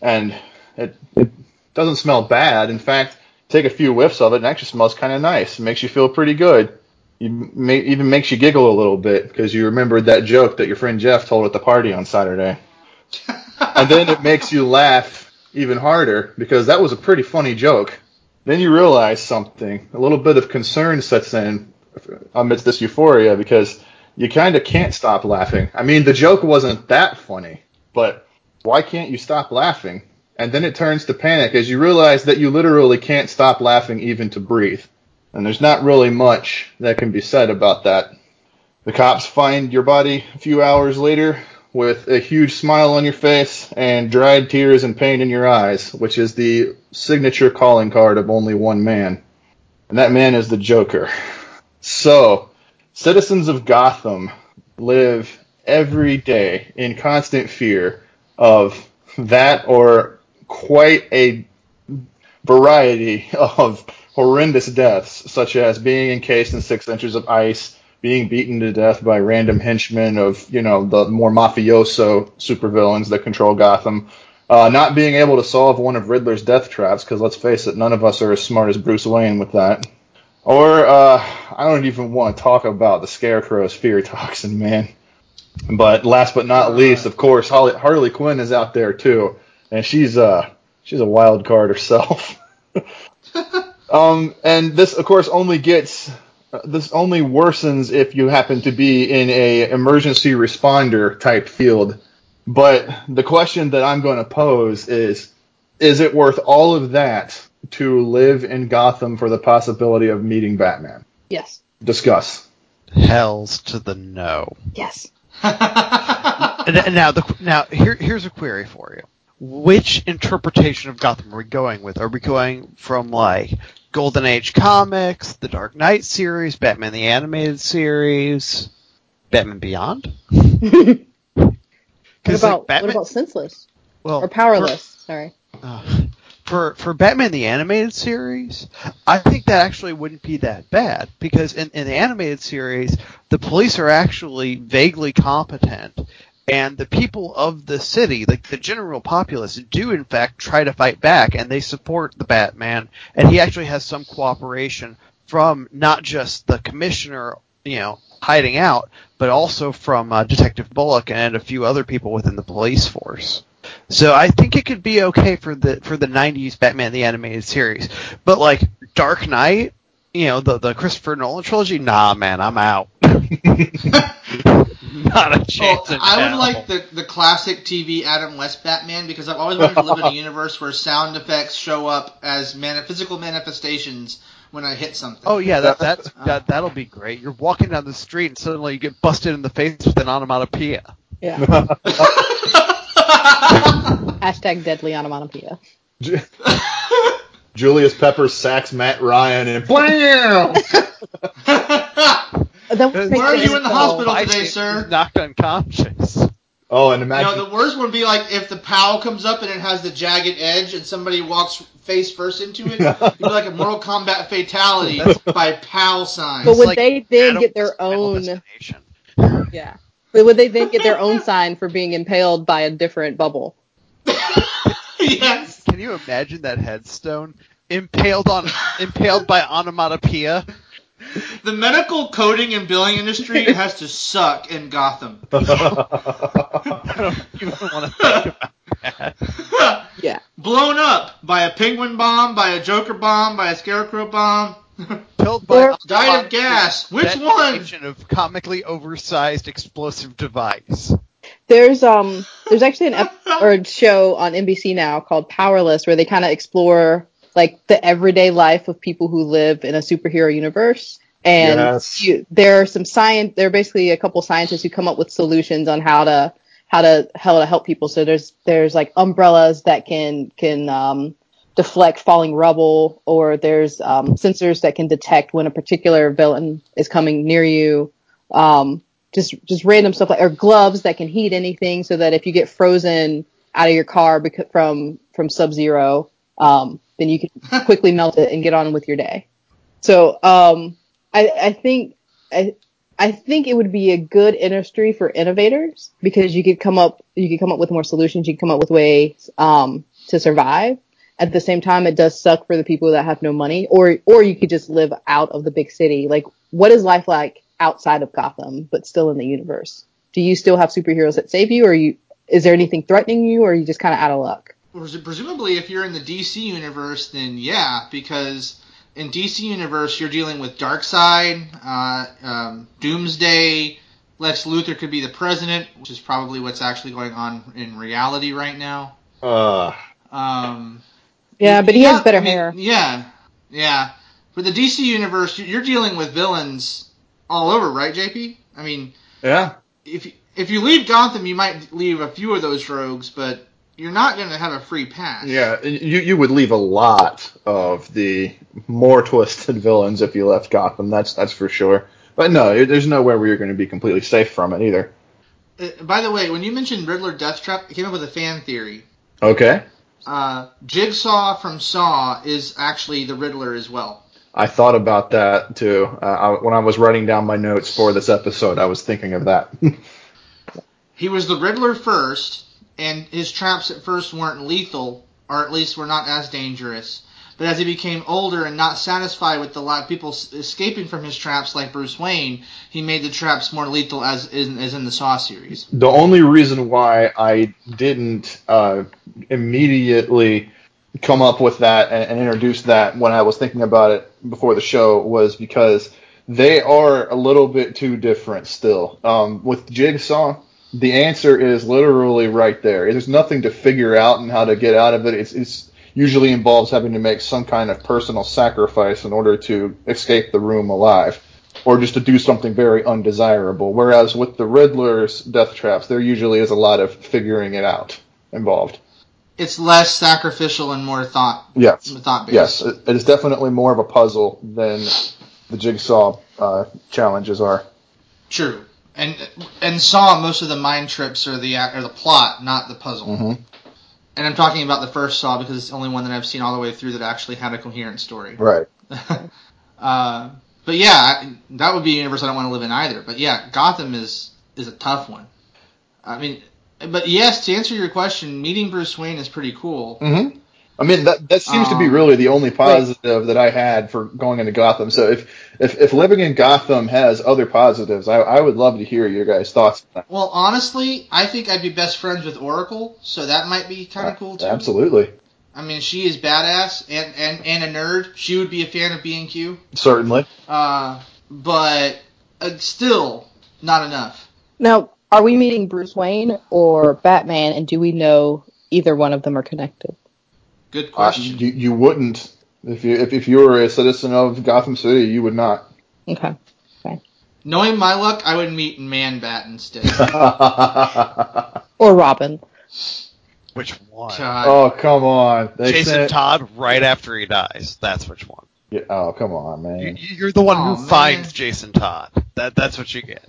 And it, it doesn't smell bad. In fact, take a few whiffs of it, and it actually smells kind of nice. It makes you feel pretty good. It may, even makes you giggle a little bit because you remembered that joke that your friend Jeff told at the party on Saturday. And then it makes you laugh even harder because that was a pretty funny joke. Then you realize something. A little bit of concern sets in amidst this euphoria because you kind of can't stop laughing. I mean, the joke wasn't that funny, but why can't you stop laughing? And then it turns to panic as you realize that you literally can't stop laughing even to breathe. And there's not really much that can be said about that. The cops find your body a few hours later with a huge smile on your face and dried tears and pain in your eyes, which is the signature calling card of only one man. And that man is the Joker. So, citizens of Gotham live every day in constant fear of that or quite a variety of horrendous deaths, such as being encased in six inches of ice, being beaten to death by random henchmen of, you know, the more mafioso supervillains that control Gotham, uh, not being able to solve one of Riddler's death traps, because let's face it, none of us are as smart as Bruce Wayne with that. Or, uh, I don't even want to talk about the Scarecrow's fear toxin, man. But last but not least, of course, Harley, Harley Quinn is out there, too. And she's, uh, she's a wild card herself. Um, and this, of course, only gets uh, this only worsens if you happen to be in a emergency responder type field. But the question that I'm going to pose is, is it worth all of that to live in Gotham for the possibility of meeting Batman? Yes. Discuss. Hells to the no. Yes. Now, the, now here, here's a query for you. Which interpretation of Gotham are we going with? Are we going from, like, Golden Age comics, the Dark Knight series, Batman the Animated Series, Batman Beyond? What about, like, Batman, what about Senseless? Well, or Powerless, for, sorry. Uh, for, for Batman the Animated Series, I think that actually wouldn't be that bad, because in, in the Animated Series, the police are actually vaguely competent. And the people of the city, like the general populace, do in fact try to fight back, and they support the Batman. And he actually has some cooperation from not just the commissioner, you know, hiding out, but also from uh, Detective Bullock and a few other people within the police force. So I think it could be okay for the for the nineties Batman the Animated Series, but like Dark Knight, you know, the the Christopher Nolan trilogy, nah, man, I'm out. Not a chance. Well, I would like the, the classic T V Adam West Batman, because I've always wanted to live in a universe where sound effects show up as mani- physical manifestations when I hit something. Oh yeah, that that's, uh, that that'll be great. You're walking down the street and suddenly you get busted in the face with an onomatopoeia. Yeah. Hashtag deadly onomatopoeia. Julius Pepper sacks Matt Ryan and blam. Where are you in the hospital today, sir? Knocked unconscious. Oh, and imagine. You know, the worst would be like if the P O W comes up and it has the jagged edge and somebody walks face first into it. It'd be like a Mortal Kombat fatality by P O W signs. But would like they then get their own. Yeah. But would they then get their own sign for being impaled by a different bubble? Yes. Can you imagine that headstone? Impaled on, impaled by onomatopoeia. The medical coding and billing industry has to suck in Gotham. I don't even want to think about that. Yeah. Blown up by a penguin bomb, by a Joker bomb, by a Scarecrow bomb. Killed by died of gas. Which one? Of comically oversized explosive device. There's um there's actually an ep- or show on N B C now called Powerless where they kind of explore like the everyday life of people who live in a superhero universe. And yes. you, there are some science, there are basically a couple scientists who come up with solutions on how to, how to, how to help people. So there's, there's like umbrellas that can, can, um, deflect falling rubble, or there's um, sensors that can detect when a particular villain is coming near you. Um, just just random stuff, like, or gloves that can heat anything, so that if you get frozen out of your car beca- from from Sub-Zero, um, then you can quickly melt it and get on with your day. So um, I, I think I I think it would be a good industry for innovators, because you could come up you could come up with more solutions, you could come up with ways um, to survive. At the same time, it does suck for the people that have no money, or or you could just live out of the big city. Like, what is life like outside of Gotham, but still in the universe? Do you still have superheroes that save you, or you is there anything threatening you, or are you just kind of out of luck? Presumably, if you're in the D C universe, then yeah, because in D C universe, you're dealing with Darkseid, uh, um, Doomsday, Lex Luthor could be the president, which is probably what's actually going on in reality right now. Uh. Um. Yeah, but he yeah, has better I mean, hair. Yeah, yeah. But the D C universe, you're dealing with villains all over, right, J P? I mean, yeah. If if you leave Gotham, you might leave a few of those rogues, but you're not going to have a free pass. Yeah, you you would leave a lot of the more twisted villains if you left Gotham. That's that's for sure. But no, there's nowhere where you're going to be completely safe from it either. Uh, by the way, when you mentioned Riddler Death Trap, I came up with a fan theory. Okay. Uh, Jigsaw from Saw is actually the Riddler as well. I thought about that too. Uh, I, when I was writing down my notes for this episode, I was thinking of that. He was the Riddler first, and his traps at first weren't lethal, or at least were not as dangerous. But as he became older and not satisfied with the lot of people escaping from his traps like Bruce Wayne, he made the traps more lethal, as in, as in the Saw series. The only reason why I didn't uh, immediately come up with that and, and introduce that when I was thinking about it before the show was because they are a little bit too different still. Um, with Jigsaw, the answer is literally right there. There's nothing to figure out and how to get out of it. It's... it's usually involves having to make some kind of personal sacrifice in order to escape the room alive, or just to do something very undesirable. Whereas with the Riddler's death traps, there usually is a lot of figuring it out involved. It's less sacrificial and more thought. Yes. Thought-based. Yes, it is definitely more of a puzzle than the Jigsaw uh, challenges are. True, and and Saw, most of the mind trips are the are the plot, not the puzzle. Mm-hmm. And I'm talking about the first Saw because it's the only one that I've seen all the way through that actually had a coherent story. Right. uh, but yeah, that would be a universe I don't want to live in either. But yeah, Gotham is is a tough one. I mean, but yes, to answer your question, meeting Bruce Wayne is pretty cool. Mm-hmm. I mean, that that seems um, to be really the only positive that I had for going into Gotham. So if if, if living in Gotham has other positives, I, I would love to hear your guys' thoughts on that. Well, honestly, I think I'd be best friends with Oracle, so that might be kind of uh, cool, too. Absolutely. I mean, she is badass and, and, and a nerd. She would be a fan of B and Q. Certainly. Uh, but uh, still not enough. Now, are we meeting Bruce Wayne or Batman, and do we know either one of them are connected? Good question. Uh, you, you wouldn't. If you if, if you were a citizen of Gotham City, you would not. Okay. Okay. Knowing my luck, I would meet Man-Bat instead. Or Robin. Which one? God. Oh, come on. They Jason sent... Todd right after he dies. That's which one. Yeah, oh, come on, man. You, you're the one oh, who man. finds Jason Todd. That That's what you get.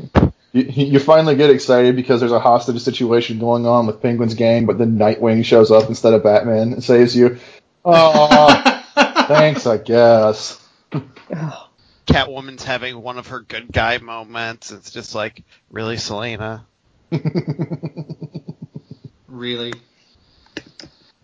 You, you finally get excited because there's a hostage situation going on with Penguin's gang, but then Nightwing shows up instead of Batman and saves you. Oh, thanks, I guess. Catwoman's having one of her good guy moments. It's just like, really, Selena? Really?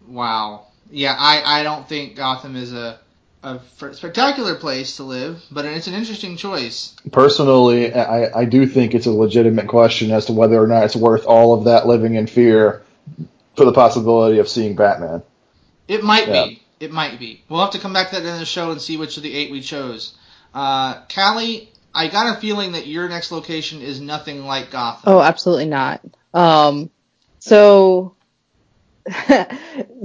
Wow. Yeah, I, I don't think Gotham is a... a spectacular place to live, but it's an interesting choice. Personally, I, I do think it's a legitimate question as to whether or not it's worth all of that living in fear for the possibility of seeing Batman. It might yeah. be. It might be. We'll have to come back to that in the show and see which of the eight we chose. Uh, Callie, I got a feeling that your next location is nothing like Gotham. Oh, absolutely not. Um, so,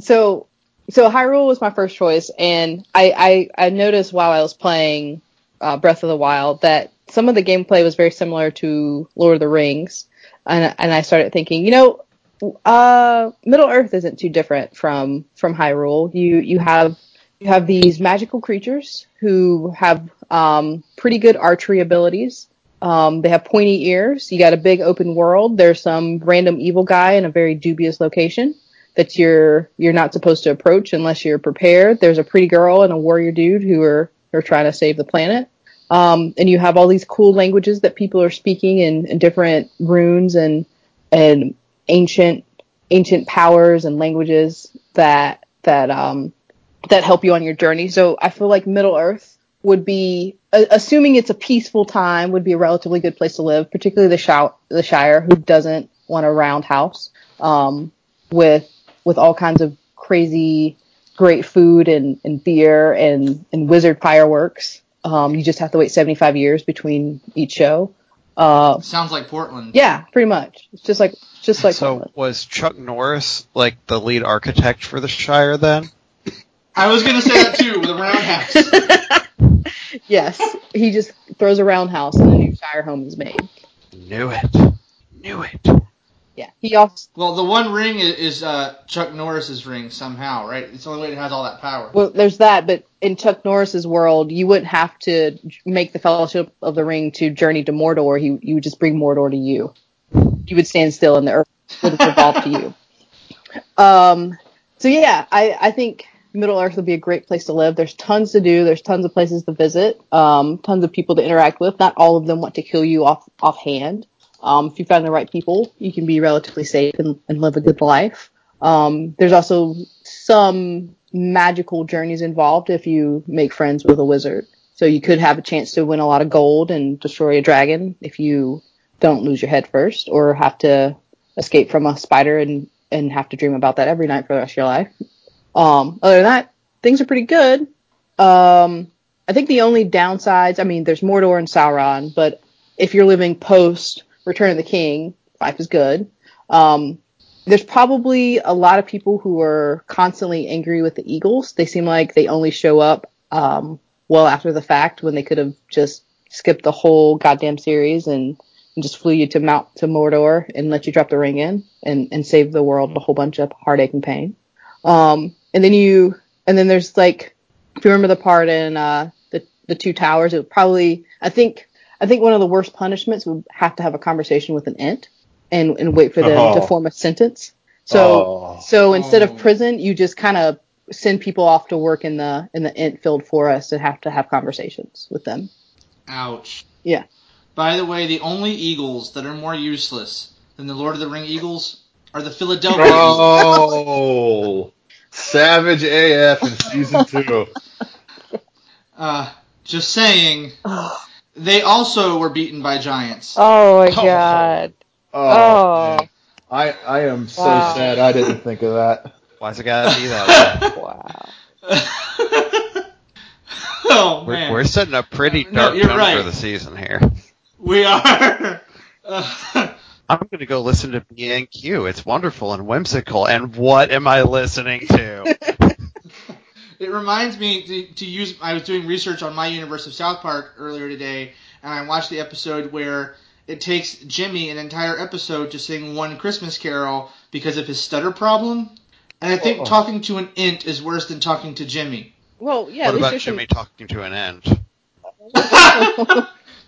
so... So Hyrule was my first choice, and I, I, I noticed while I was playing uh, Breath of the Wild that some of the gameplay was very similar to Lord of the Rings, and and I started thinking, you know, uh, Middle Earth isn't too different from from Hyrule. You you have you have these magical creatures who have um, pretty good archery abilities. Um, they have pointy ears. You got a big open world. There's some random evil guy in a very dubious location that you're you're not supposed to approach unless you're prepared. There's a pretty girl and a warrior dude who are, who are trying to save the planet. Um, and you have all these cool languages that people are speaking in, in different runes and and ancient ancient powers and languages that that um, that help you on your journey. So I feel like Middle Earth would be, assuming it's a peaceful time, would be a relatively good place to live, particularly the, Shire, the Shire, who doesn't want a round house um, with with all kinds of crazy, great food and, and beer and, and wizard fireworks. Um, you just have to wait seventy-five years between each show. Uh, Sounds like Portland. Yeah, pretty much. It's just like just like. So Portland. Was Chuck Norris like the lead architect for the Shire then? I was going to say that too, with a round house. Yes, he just throws a roundhouse and a new Shire home is made. Knew it. Knew it. Yeah. He also. Well, the one ring is, is uh, Chuck Norris's ring somehow, right? It's the only way it has all that power. Well, there's that, but in Chuck Norris's world, you wouldn't have to make the Fellowship of the Ring to journey to Mordor. He, you would just bring Mordor to you. You would stand still and the earth would revolve to you. Um. So, yeah, I, I think Middle Earth would be a great place to live. There's tons to do. There's tons of places to visit. Um, tons of people to interact with. Not all of them want to kill you off offhand. Um, if you find the right people, you can be relatively safe and, and live a good life. Um, there's also some magical journeys involved if you make friends with a wizard. So you could have a chance to win a lot of gold and destroy a dragon if you don't lose your head first, or have to escape from a spider and, and have to dream about that every night for the rest of your life. Um, other than that, things are pretty good. Um, I think the only downsides, I mean, there's Mordor and Sauron, but if you're living post Return of the King, life is good. Um, there's probably a lot of people who are constantly angry with the Eagles. They seem like they only show up, um, well after the fact, when they could have just skipped the whole goddamn series and, and just flew you to Mount, to Mordor and let you drop the ring in and, and save the world a whole bunch of heartache and pain. Um, and then you, and then there's like, if you remember the part in, uh, the, the Two Towers, it would probably, I think, I think one of the worst punishments would have to have a conversation with an ent and, and wait for them oh. to form a sentence. So, oh. so instead oh. of prison, you just kind of send people off to work in the, in the ent filled forest and have to have conversations with them. Ouch. Yeah. By the way, the only eagles that are more useless than the Lord of the Ring eagles are the Philadelphia Oh! Savage A F in season two. Uh, just saying, they also were beaten by giants. Oh my oh. god. Oh. oh. I I am so wow. sad I didn't think of that. Why's it gotta be that way? Wow. oh man. We're, we're setting a pretty dark no, tone right. for the season here. We are. Uh, I'm going to go listen to B N Q. It's wonderful and whimsical. And what am I listening to? It reminds me to, to use – I was doing research on my universe of South Park earlier today, and I watched the episode where it takes Jimmy an entire episode to sing one Christmas carol because of his stutter problem. And I think Uh-oh. talking to an int is worse than talking to Jimmy. Well, yeah. What about Jimmy some... talking to an int?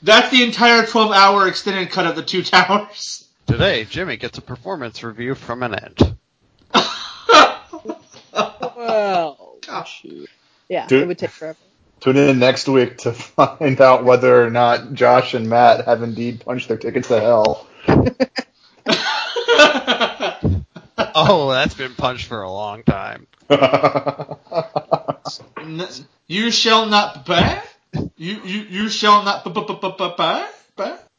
That's the entire twelve-hour extended cut of the Two Towers. Today, Jimmy gets a performance review from an ant. well, gosh. Yeah, Dude, it would take forever. Tune in next week to find out whether or not Josh and Matt have indeed punched their tickets to hell. oh, that's been punched for a long time. you shall not bat? You, you, you shall not bat?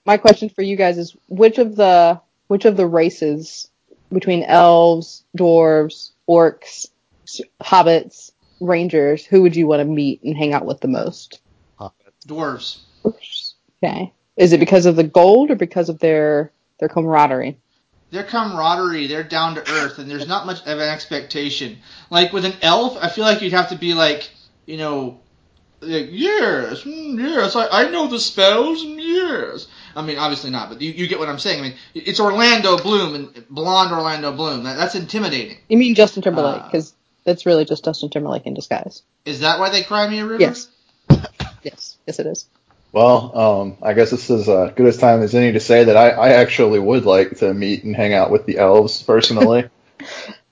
My question for you guys is which of the which of the races between elves, dwarves, orcs, hobbits, rangers, who would you want to meet and hang out with the most? Hobbits. Dwarves. Dwarves. Okay. Is it because of the gold or because of their their camaraderie? Their camaraderie, they're down to earth, and there's not much of an expectation. Like with an elf, I feel like you'd have to be like, you know, like, yes, mm, yes, I, I know the spells, mm, yes. I mean, obviously not, but you, you get what I'm saying. I mean, it's Orlando Bloom, and blonde Orlando Bloom. That, that's intimidating. You mean Justin Timberlake, because uh, that's really just Justin Timberlake in disguise. Is that why they Cry Me a River? Yes. Yes. Yes, it is. Well, um, I guess this is as good as time as any to say that I, I actually would like to meet and hang out with the elves personally.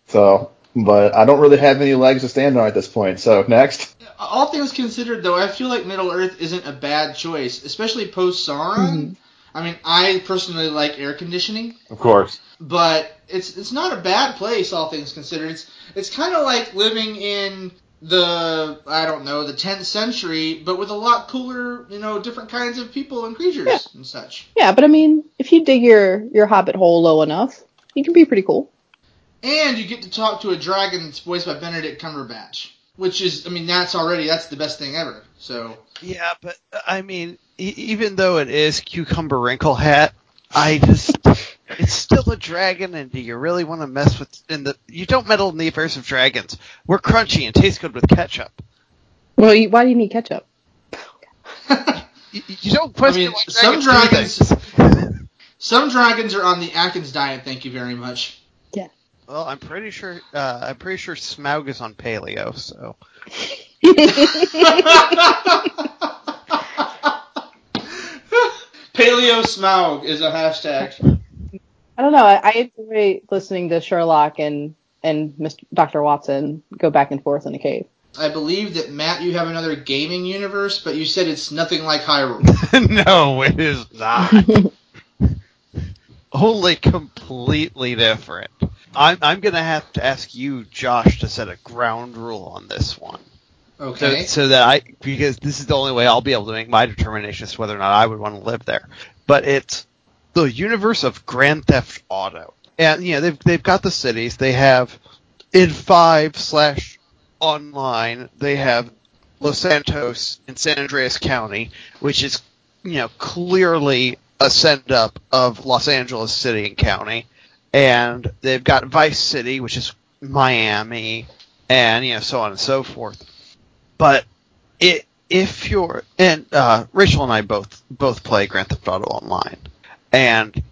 So, but I don't really have any legs to stand on at this point, so next. All things considered, though, I feel like Middle-earth isn't a bad choice, especially post-Sauron. Mm-hmm. I mean, I personally like air conditioning. Of course. But it's it's not a bad place, all things considered. It's, it's kind of like living in the, I don't know, the tenth century, but with a lot cooler, you know, different kinds of people and creatures yeah. and such. Yeah, but I mean, if you dig your, your hobbit hole low enough, you can be pretty cool. And you get to talk to a dragon that's voiced by Benedict Cumberbatch, which is, I mean, that's already, that's the best thing ever, so. Yeah, but, I mean, e- even though it is Cucumber Wrinkle Hat, I just, it's still a dragon, and do you really want to mess with, in the, you don't meddle in the affairs of dragons. We're crunchy and taste good with ketchup. Well, you, why do you need ketchup? you, you don't question I mean, why some dragons, dragons some dragons are on the Atkins diet, thank you very much. Yeah. Well, I'm pretty sure, uh, I'm pretty sure Smaug is on paleo, so. Paleo Smaug is a hashtag. I don't know. I, I enjoy listening to Sherlock and and Mister Doctor Watson go back and forth in a cave. I believe that, Matt, you have another gaming universe, but you said it's nothing like Hyrule. No, it is not. Only completely different. I'm, I'm going to have to ask you, Josh, to set a ground rule on this one. Okay. So, so that I, because this is the only way I'll be able to make my determination as to whether or not I would want to live there. But it's the universe of Grand Theft Auto. And, you know, they've, they've got the cities. They have, in five slash online, they have Los Santos in San Andreas County, which is, you know, clearly a send-up of Los Angeles City and County. And they've got Vice City, which is Miami, and, you know, so on and so forth. But it, if you're – and uh, Rachel and I both both play Grand Theft Auto Online. And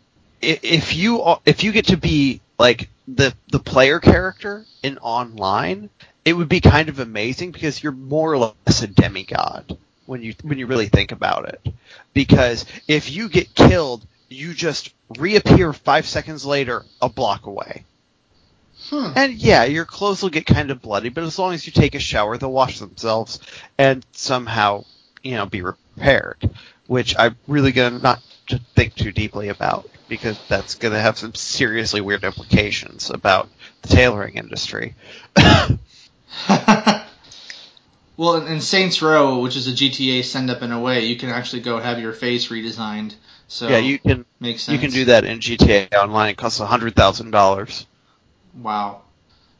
if you if you get to be, like, the, the player character in online, it would be kind of amazing because you're more or less a demigod when you when you really think about it. Because if you get killed, you just reappear five seconds later a block away. Hmm. And yeah, your clothes will get kind of bloody, but as long as you take a shower, they'll wash themselves and somehow, you know, be repaired, which I'm really going to not to think too deeply about because that's going to have some seriously weird implications about the tailoring industry. Well, in, in Saints Row, which is a G T A send-up and away, you can actually go have your face redesigned. So yeah, you can, makes sense. You can do that in G T A Online. It costs one hundred thousand dollars. Wow.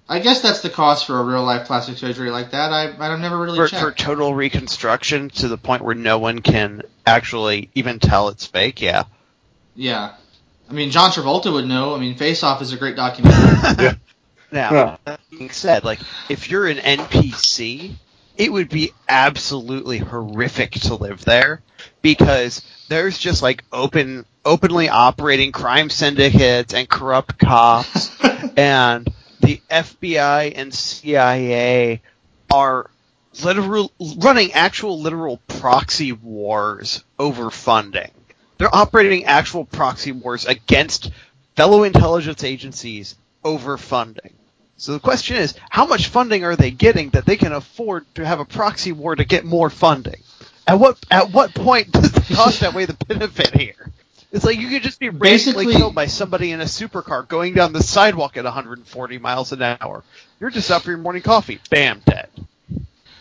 I guess that's the cost for a real-life plastic surgery like that. I, I've never really for, checked. For total reconstruction to the point where no one can actually even tell it's fake, yeah. Yeah. I mean, John Travolta would know. I mean, Face Off is a great documentary. Yeah. Now, yeah. That being said, like, if you're an N P C, it would be absolutely horrific to live there because there's just, like, open, openly operating crime syndicates and corrupt cops and the F B I and C I A are literal, running actual literal proxy wars over funding. They're operating actual proxy wars against fellow intelligence agencies over funding. So the question is, how much funding are they getting that they can afford to have a proxy war to get more funding? At what at what point does the cost outweigh the benefit here? It's like you could just be randomly killed by somebody in a supercar going down the sidewalk at one hundred forty miles an hour. You're just out for your morning coffee. Bam, dead.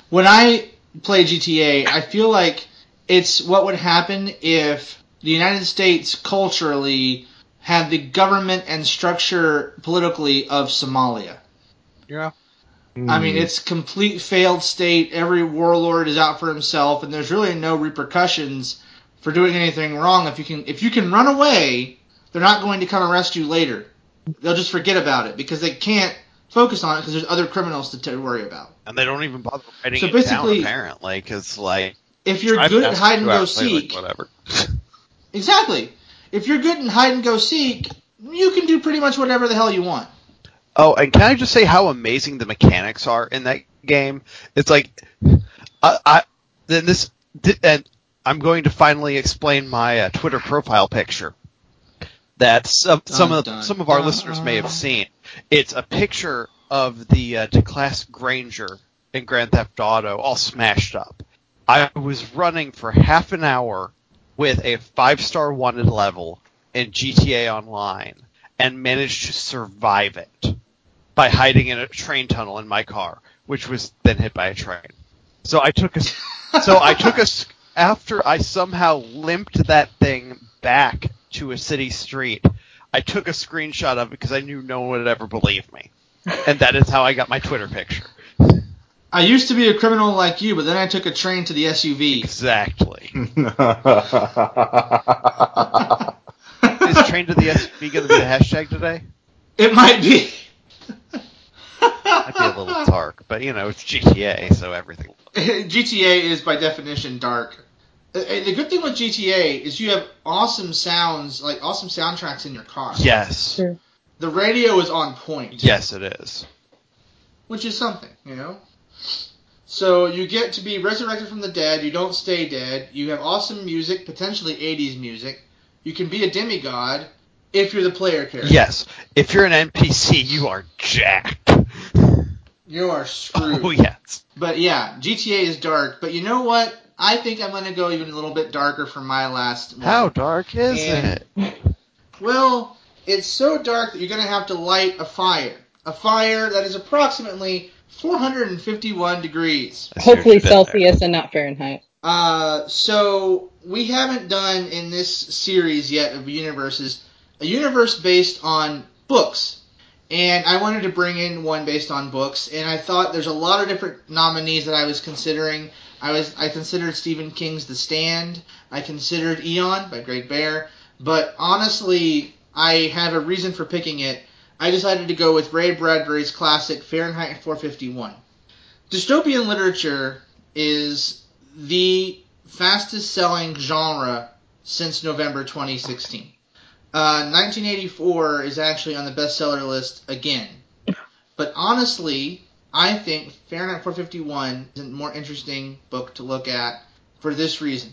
When I play G T A, I feel like it's what would happen if the United States culturally had the government and structure politically of Somalia. Yeah. Mm. I mean, it's a complete failed state. Every warlord is out for himself, and there's really no repercussions for doing anything wrong. If you can if you can run away, they're not going to come arrest you later. They'll just forget about it because they can't focus on it because there's other criminals to, to worry about. And they don't even bother writing so it basically, down, apparently, because, like... If you're good at hide-and-go-seek... Like, whatever. Exactly. If you're good at hide-and-go-seek, you can do pretty much whatever the hell you want. Oh, and can I just say how amazing the mechanics are in that game? It's like... I, I then this... And I'm going to finally explain my uh, Twitter profile picture that some, dun, some of dun, some of our dun, listeners may have seen. It's a picture of the uh, DeClasse Granger in Grand Theft Auto, all smashed up. I was running for half an hour with a five-star wanted level in G T A Online and managed to survive it by hiding in a train tunnel in my car, which was then hit by a train. So I took a... So I took a... After I somehow limped that thing back to a city street, I took a screenshot of it because I knew no one would ever believe me. And that is how I got my Twitter picture. I used to be a criminal like you, but then I took a train to the S U V. Exactly. Is train to the S U V going to be the hashtag today? It might be. Might be a little dark, but you know, it's G T A, so everything... G T A is by definition dark. The good thing with G T A is you have awesome sounds, like awesome soundtracks in your car. Yes. Sure. The radio is on point. Yes, it is. Which is something, you know? So you get to be resurrected from the dead, you don't stay dead, you have awesome music, potentially eighties music, you can be a demigod if you're the player character. Yes. If you're an N P C, you are jacked. You are screwed. Oh, yes. But yeah, G T A is dark. But you know what? I think I'm going to go even a little bit darker for my last one. How dark is and, it? Well, it's so dark that you're going to have to light a fire. A fire that is approximately four hundred fifty-one degrees. Hopefully Celsius there. And not Fahrenheit. Uh, so we haven't done in this series yet of universes a universe based on books. And I wanted to bring in one based on books, and I thought there's a lot of different nominees that I was considering. I was I considered Stephen King's The Stand. I considered Eon by Greg Bear. But honestly, I have a reason for picking it. I decided to go with Ray Bradbury's classic Fahrenheit four fifty-one. Dystopian literature is the fastest-selling genre since November twenty sixteen. Uh, nineteen eighty-four is actually on the bestseller list again. But honestly, I think Fahrenheit four fifty-one is a more interesting book to look at for this reason.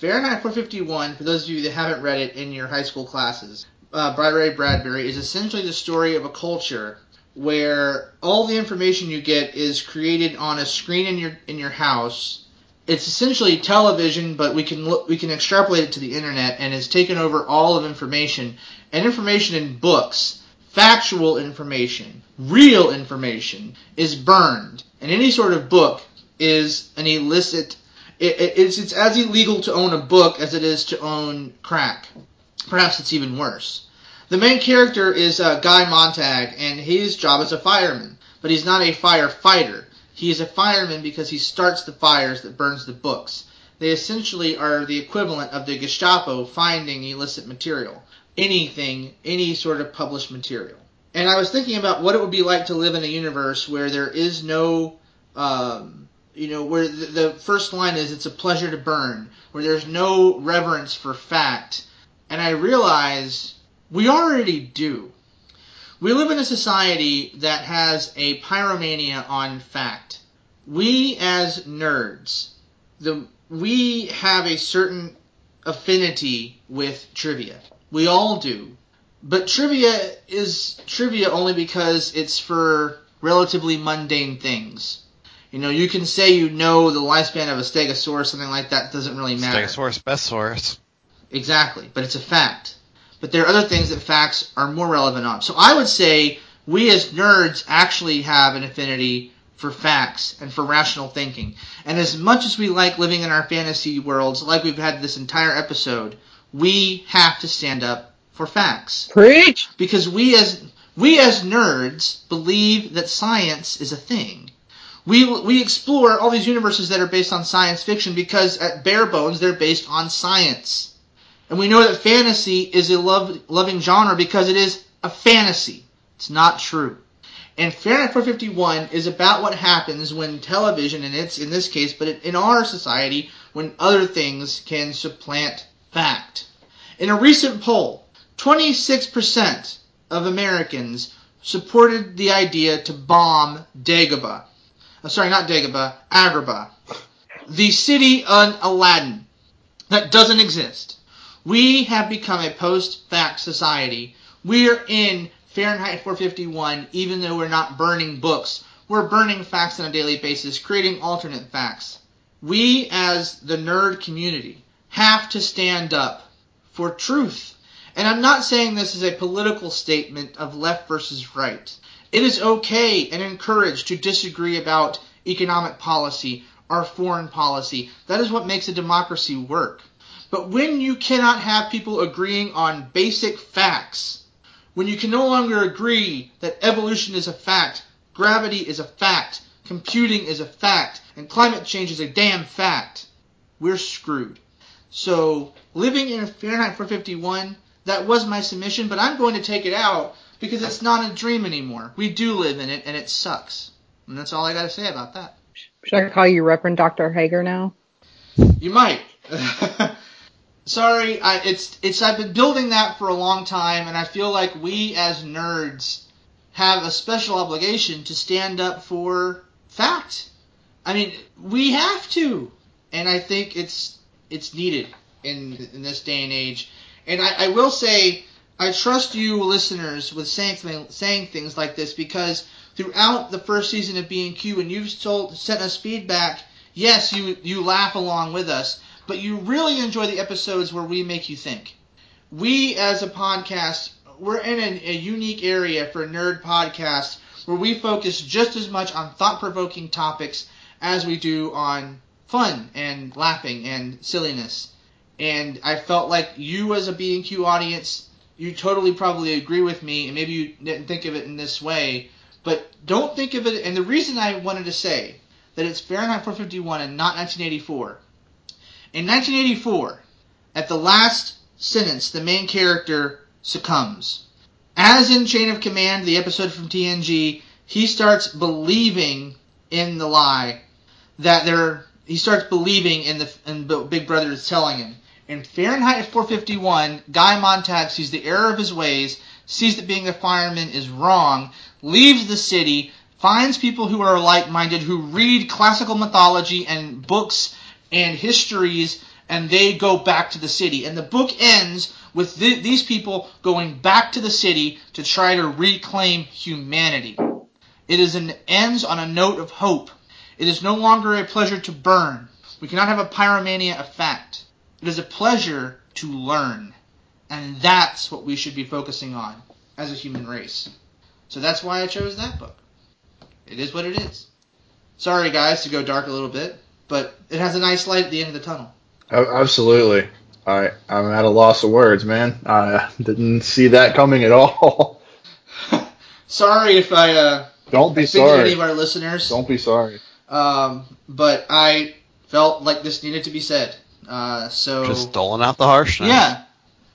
Fahrenheit four fifty-one, for those of you that haven't read it in your high school classes, uh, by Ray Bradbury, is essentially the story of a culture where all the information you get is created on a screen in your in your house. It's essentially television, but we can look, we can extrapolate it to the internet, and it's taken over all of information, and information in books, factual information, real information, is burned, and any sort of book is an illicit. It, it, it's it's as illegal to own a book as it is to own crack. Perhaps it's even worse. The main character is uh, Guy Montag, and his job is a fireman, but he's not a firefighter. He is a fireman because he starts the fires that burns the books. They essentially are the equivalent of the Gestapo finding illicit material. Anything, any sort of published material. And I was thinking about what it would be like to live in a universe where there is no, um, you know, where the, the first line is, it's a pleasure to burn, where there's no reverence for fact. And I realized we already do. We live in a society that has a pyromania on fact. We as nerds, the we have a certain affinity with trivia. We all do. But trivia is trivia only because it's for relatively mundane things. You know, you can say you know the lifespan of a stegosaurus, something like that doesn't really matter. Stegosaurus, best source. Exactly, but it's a fact. But there are other things that facts are more relevant on. So I would say we as nerds actually have an affinity for facts and for rational thinking. And as much as we like living in our fantasy worlds, like we've had this entire episode, we have to stand up for facts. Preach! Because we as we as nerds believe that science is a thing. We we explore all these universes that are based on science fiction because at bare bones they're based on science. And we know that fantasy is a love, loving genre because it is a fantasy. It's not true. And Fahrenheit four fifty-one is about what happens when television, and it's in this case, but in our society, when other things can supplant fact. In a recent poll, twenty-six percent of Americans supported the idea to bomb Dagobah. I'm sorry, not Dagobah, Agrabah. The city on Aladdin. That doesn't exist. We have become a post-fact society. We're in Fahrenheit four fifty-one, even though we're not burning books. We're burning facts on a daily basis, creating alternate facts. We, as the nerd community, have to stand up for truth. And I'm not saying this is a political statement of left versus right. It is okay and encouraged to disagree about economic policy or foreign policy. That is what makes a democracy work. But when you cannot have people agreeing on basic facts, when you can no longer agree that evolution is a fact, gravity is a fact, computing is a fact, and climate change is a damn fact, we're screwed. So living in Fahrenheit four fifty-one, that was my submission, but I'm going to take it out because it's not a dream anymore. We do live in it, and it sucks. And that's all I got to say about that. Should I call you Reverend Doctor Hager now? You might. Sorry, I, it's it's. I've been building that for a long time, and I feel like we as nerds have a special obligation to stand up for fact. I mean, we have to, and I think it's it's needed in in this day and age. And I, I will say, I trust you listeners with saying saying things like this, because throughout the first season of B and Q, when you've told, sent us feedback, yes, you you laugh along with us, but you really enjoy the episodes where we make you think. We, as a podcast, we're in a, a unique area for nerd podcasts where we focus just as much on thought-provoking topics as we do on fun and laughing and silliness. And I felt like you, as a B and Q audience, you totally probably agree with me, and maybe you didn't think of it in this way, but don't think of it. And the reason I wanted to say that it's Fahrenheit four fifty-one and not nineteen eighty-four. In nineteen eighty-four, at the last sentence, the main character succumbs. As in Chain of Command, the episode from T N G, he starts believing in the lie that there. He starts believing in the in Big Brother is telling him. In Fahrenheit four fifty-one, Guy Montag sees the error of his ways, sees that being a fireman is wrong, leaves the city, finds people who are like-minded, who read classical mythology and books and histories, and they go back to the city. And the book ends with th- these people going back to the city to try to reclaim humanity. It is an ends on a note of hope. It is no longer a pleasure to burn. We cannot have a pyromania of fact. It is a pleasure to learn. And that's what we should be focusing on as a human race. So that's why I chose that book. It is what it is. Sorry, guys, to go dark a little bit. But it has a nice light at the end of the tunnel. Oh, absolutely. I, I'm at a loss of words, man. I didn't see that coming at all. Sorry if I uh, don't be sorry. Any of our listeners. Don't be sorry. Um, but I felt like this needed to be said. Uh, so just doling out the harshness. Yeah,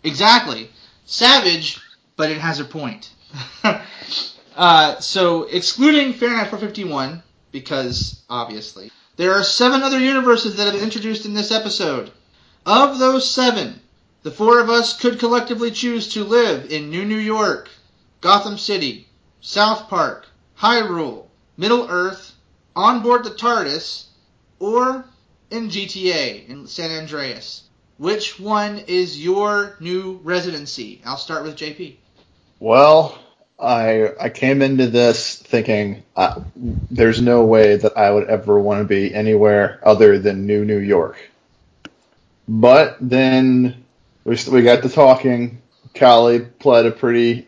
exactly. Savage, but it has a point. uh, so excluding Fahrenheit four fifty-one, because obviously. There are seven other universes that have been introduced in this episode. Of those seven, the four of us could collectively choose to live in New New York, Gotham City, South Park, Hyrule, Middle-earth, on board the TARDIS, or in G T A, in San Andreas. Which one is your new residency? I'll start with J P. Well, I I came into this thinking uh, there's no way that I would ever want to be anywhere other than New New York. But then we, we got to talking. Callie pled a pretty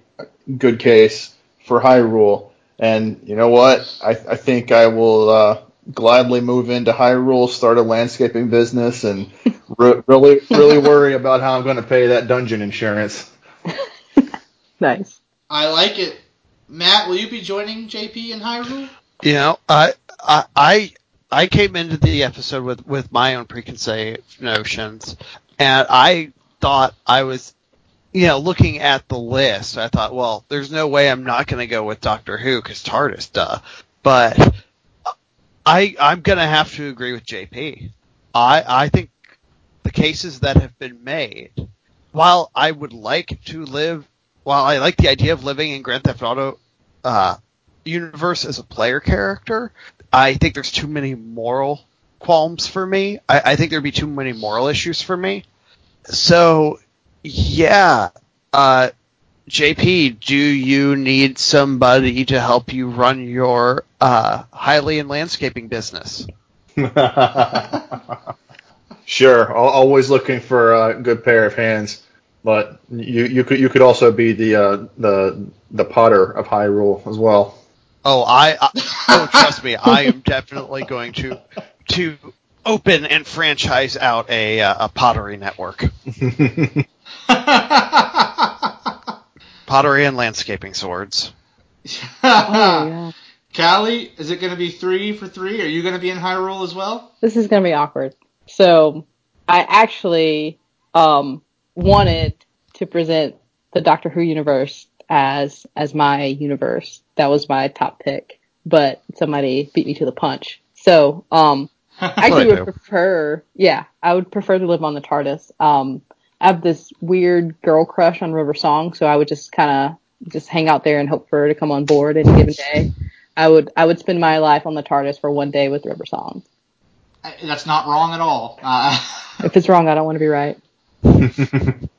good case for Hyrule. And you know what? I, I think I will uh, gladly move into Hyrule, start a landscaping business, and re- really, really worry about how I'm going to pay that dungeon insurance. Nice. I like it. Matt, will you be joining J P in Hyrule? You know, I I I came into the episode with, with my own preconceived notions, and I thought I was you know, looking at the list, I thought, well, there's no way I'm not going to go with Doctor Who because TARDIS, duh. But I, I'm going to have to agree with J P. I, I think the cases that have been made, while I would like to live, while I like the idea of living in Grand Theft Auto uh, universe as a player character, I think there's too many moral qualms for me. I, I think there'd be too many moral issues for me. So, yeah, uh, J P, do you need somebody to help you run your uh, Hylian landscaping business? Sure, always looking for a good pair of hands, but you, you could you could also be the uh, the the potter of Hyrule as well. Oh, I, I oh trust me, I am definitely going to to open and franchise out a uh, a pottery network, pottery and landscaping swords. Oh, yeah. Callie, is it going to be three for three? Are you going to be in Hyrule as well? This is going to be awkward. So I actually um, wanted to present the Doctor Who universe as as my universe. That was my top pick, but somebody beat me to the punch. So um, I actually would prefer, yeah, I would prefer to live on the TARDIS. Um, I have this weird girl crush on River Song, so I would just kind of just hang out there and hope for her to come on board any given day. I would I would spend my life on the TARDIS for one day with River Song. That's not wrong at all. Uh, if it's wrong, I don't want to be right. you, can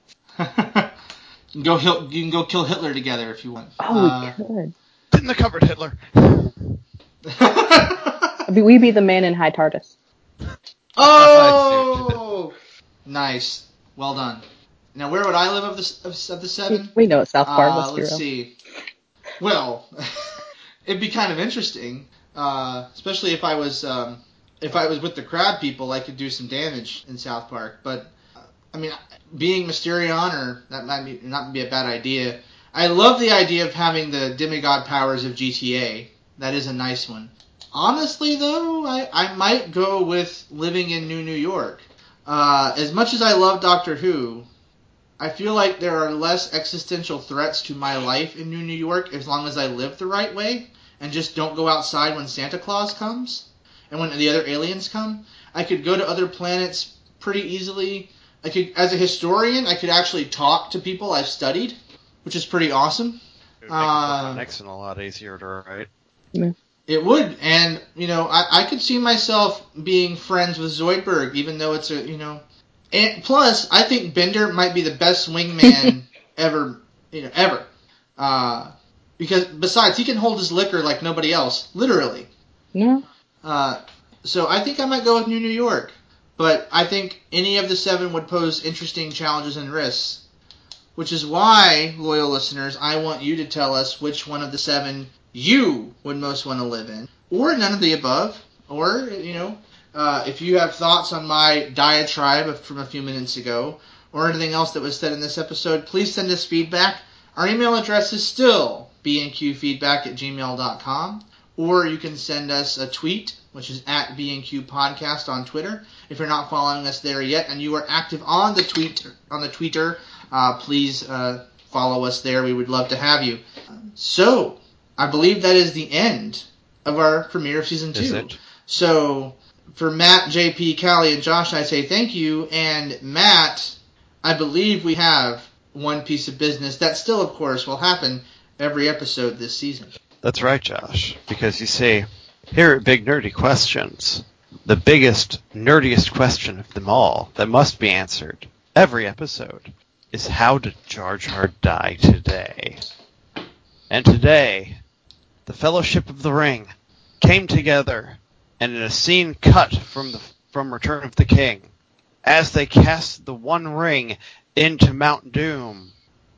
go, you can go kill Hitler together if you want. Oh, uh, we could. Sit in the cupboard, Hitler. We'd be the man in high TARDIS. Oh! Nice. Well done. Now, where would I live of the, of, of the seven? We know it's South Park. Uh, let's let's see. Well, it'd be kind of interesting, uh, especially if I was... Um, If I was with the crowd people, I could do some damage in South Park. But, I mean, being Mysterion, or that might be, not be a bad idea. I love the idea of having the demigod powers of G T A. That is a nice one. Honestly, though, I, I might go with living in New New York. Uh, as much as I love Doctor Who, I feel like there are less existential threats to my life in New New York as long as I live the right way and just don't go outside when Santa Claus comes. And when the other aliens come, I could go to other planets pretty easily. I could, as a historian, I could actually talk to people I've studied, which is pretty awesome. It would make uh, Nixon a lot easier to write. Yeah. It would, and you know, I, I could see myself being friends with Zoidberg, even though it's a you know. And plus, I think Bender might be the best wingman ever, you know, ever. Uh, because besides, he can hold his liquor like nobody else, literally. Yeah. Uh, so I think I might go with New New York, but I think any of the seven would pose interesting challenges and risks, which is why, loyal listeners, I want you to tell us which one of the seven you would most want to live in, or none of the above, or, you know, uh, if you have thoughts on my diatribe from a few minutes ago, or anything else that was said in this episode, please send us feedback. Our email address is still b n q feedback at gmail dot com. Or you can send us a tweet, which is at B and Q Podcast on Twitter. If you're not following us there yet, and you are active on the tweet on the Twitter, uh, please uh, follow us there. We would love to have you. So I believe that is the end of our premiere of season two. Is it? So for Matt, J P, Callie, and Josh, I say thank you. And Matt, I believe we have one piece of business that still, of course, will happen every episode this season. That's right, Josh, because you see, here at Big Nerdy Questions, the biggest, nerdiest question of them all that must be answered every episode is how did Jar Jar die today? And today, the Fellowship of the Ring came together, and in a scene cut from the from Return of the King, as they cast the One Ring into Mount Doom,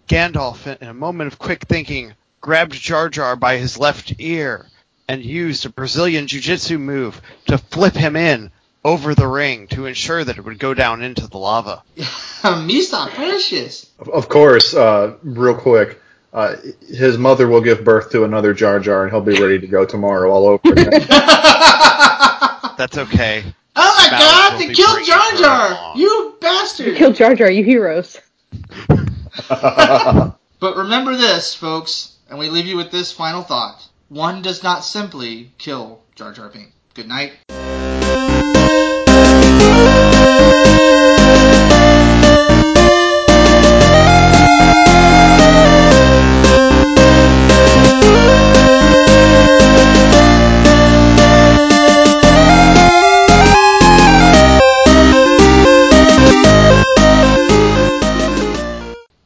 Gandalf, in a moment of quick thinking, grabbed Jar Jar by his left ear and used a Brazilian jiu-jitsu move to flip him in over the ring to ensure that it would go down into the lava. Misa precious. Of, of course, uh, real quick, uh, his mother will give birth to another Jar Jar and he'll be ready to go tomorrow all over again. That's okay. Oh my Malice god, they killed Jar Jar! You bastards! You killed Jar Jar, you heroes. But remember this, folks, and we leave you with this final thought. One does not simply kill Jar Jar Binks. Good night.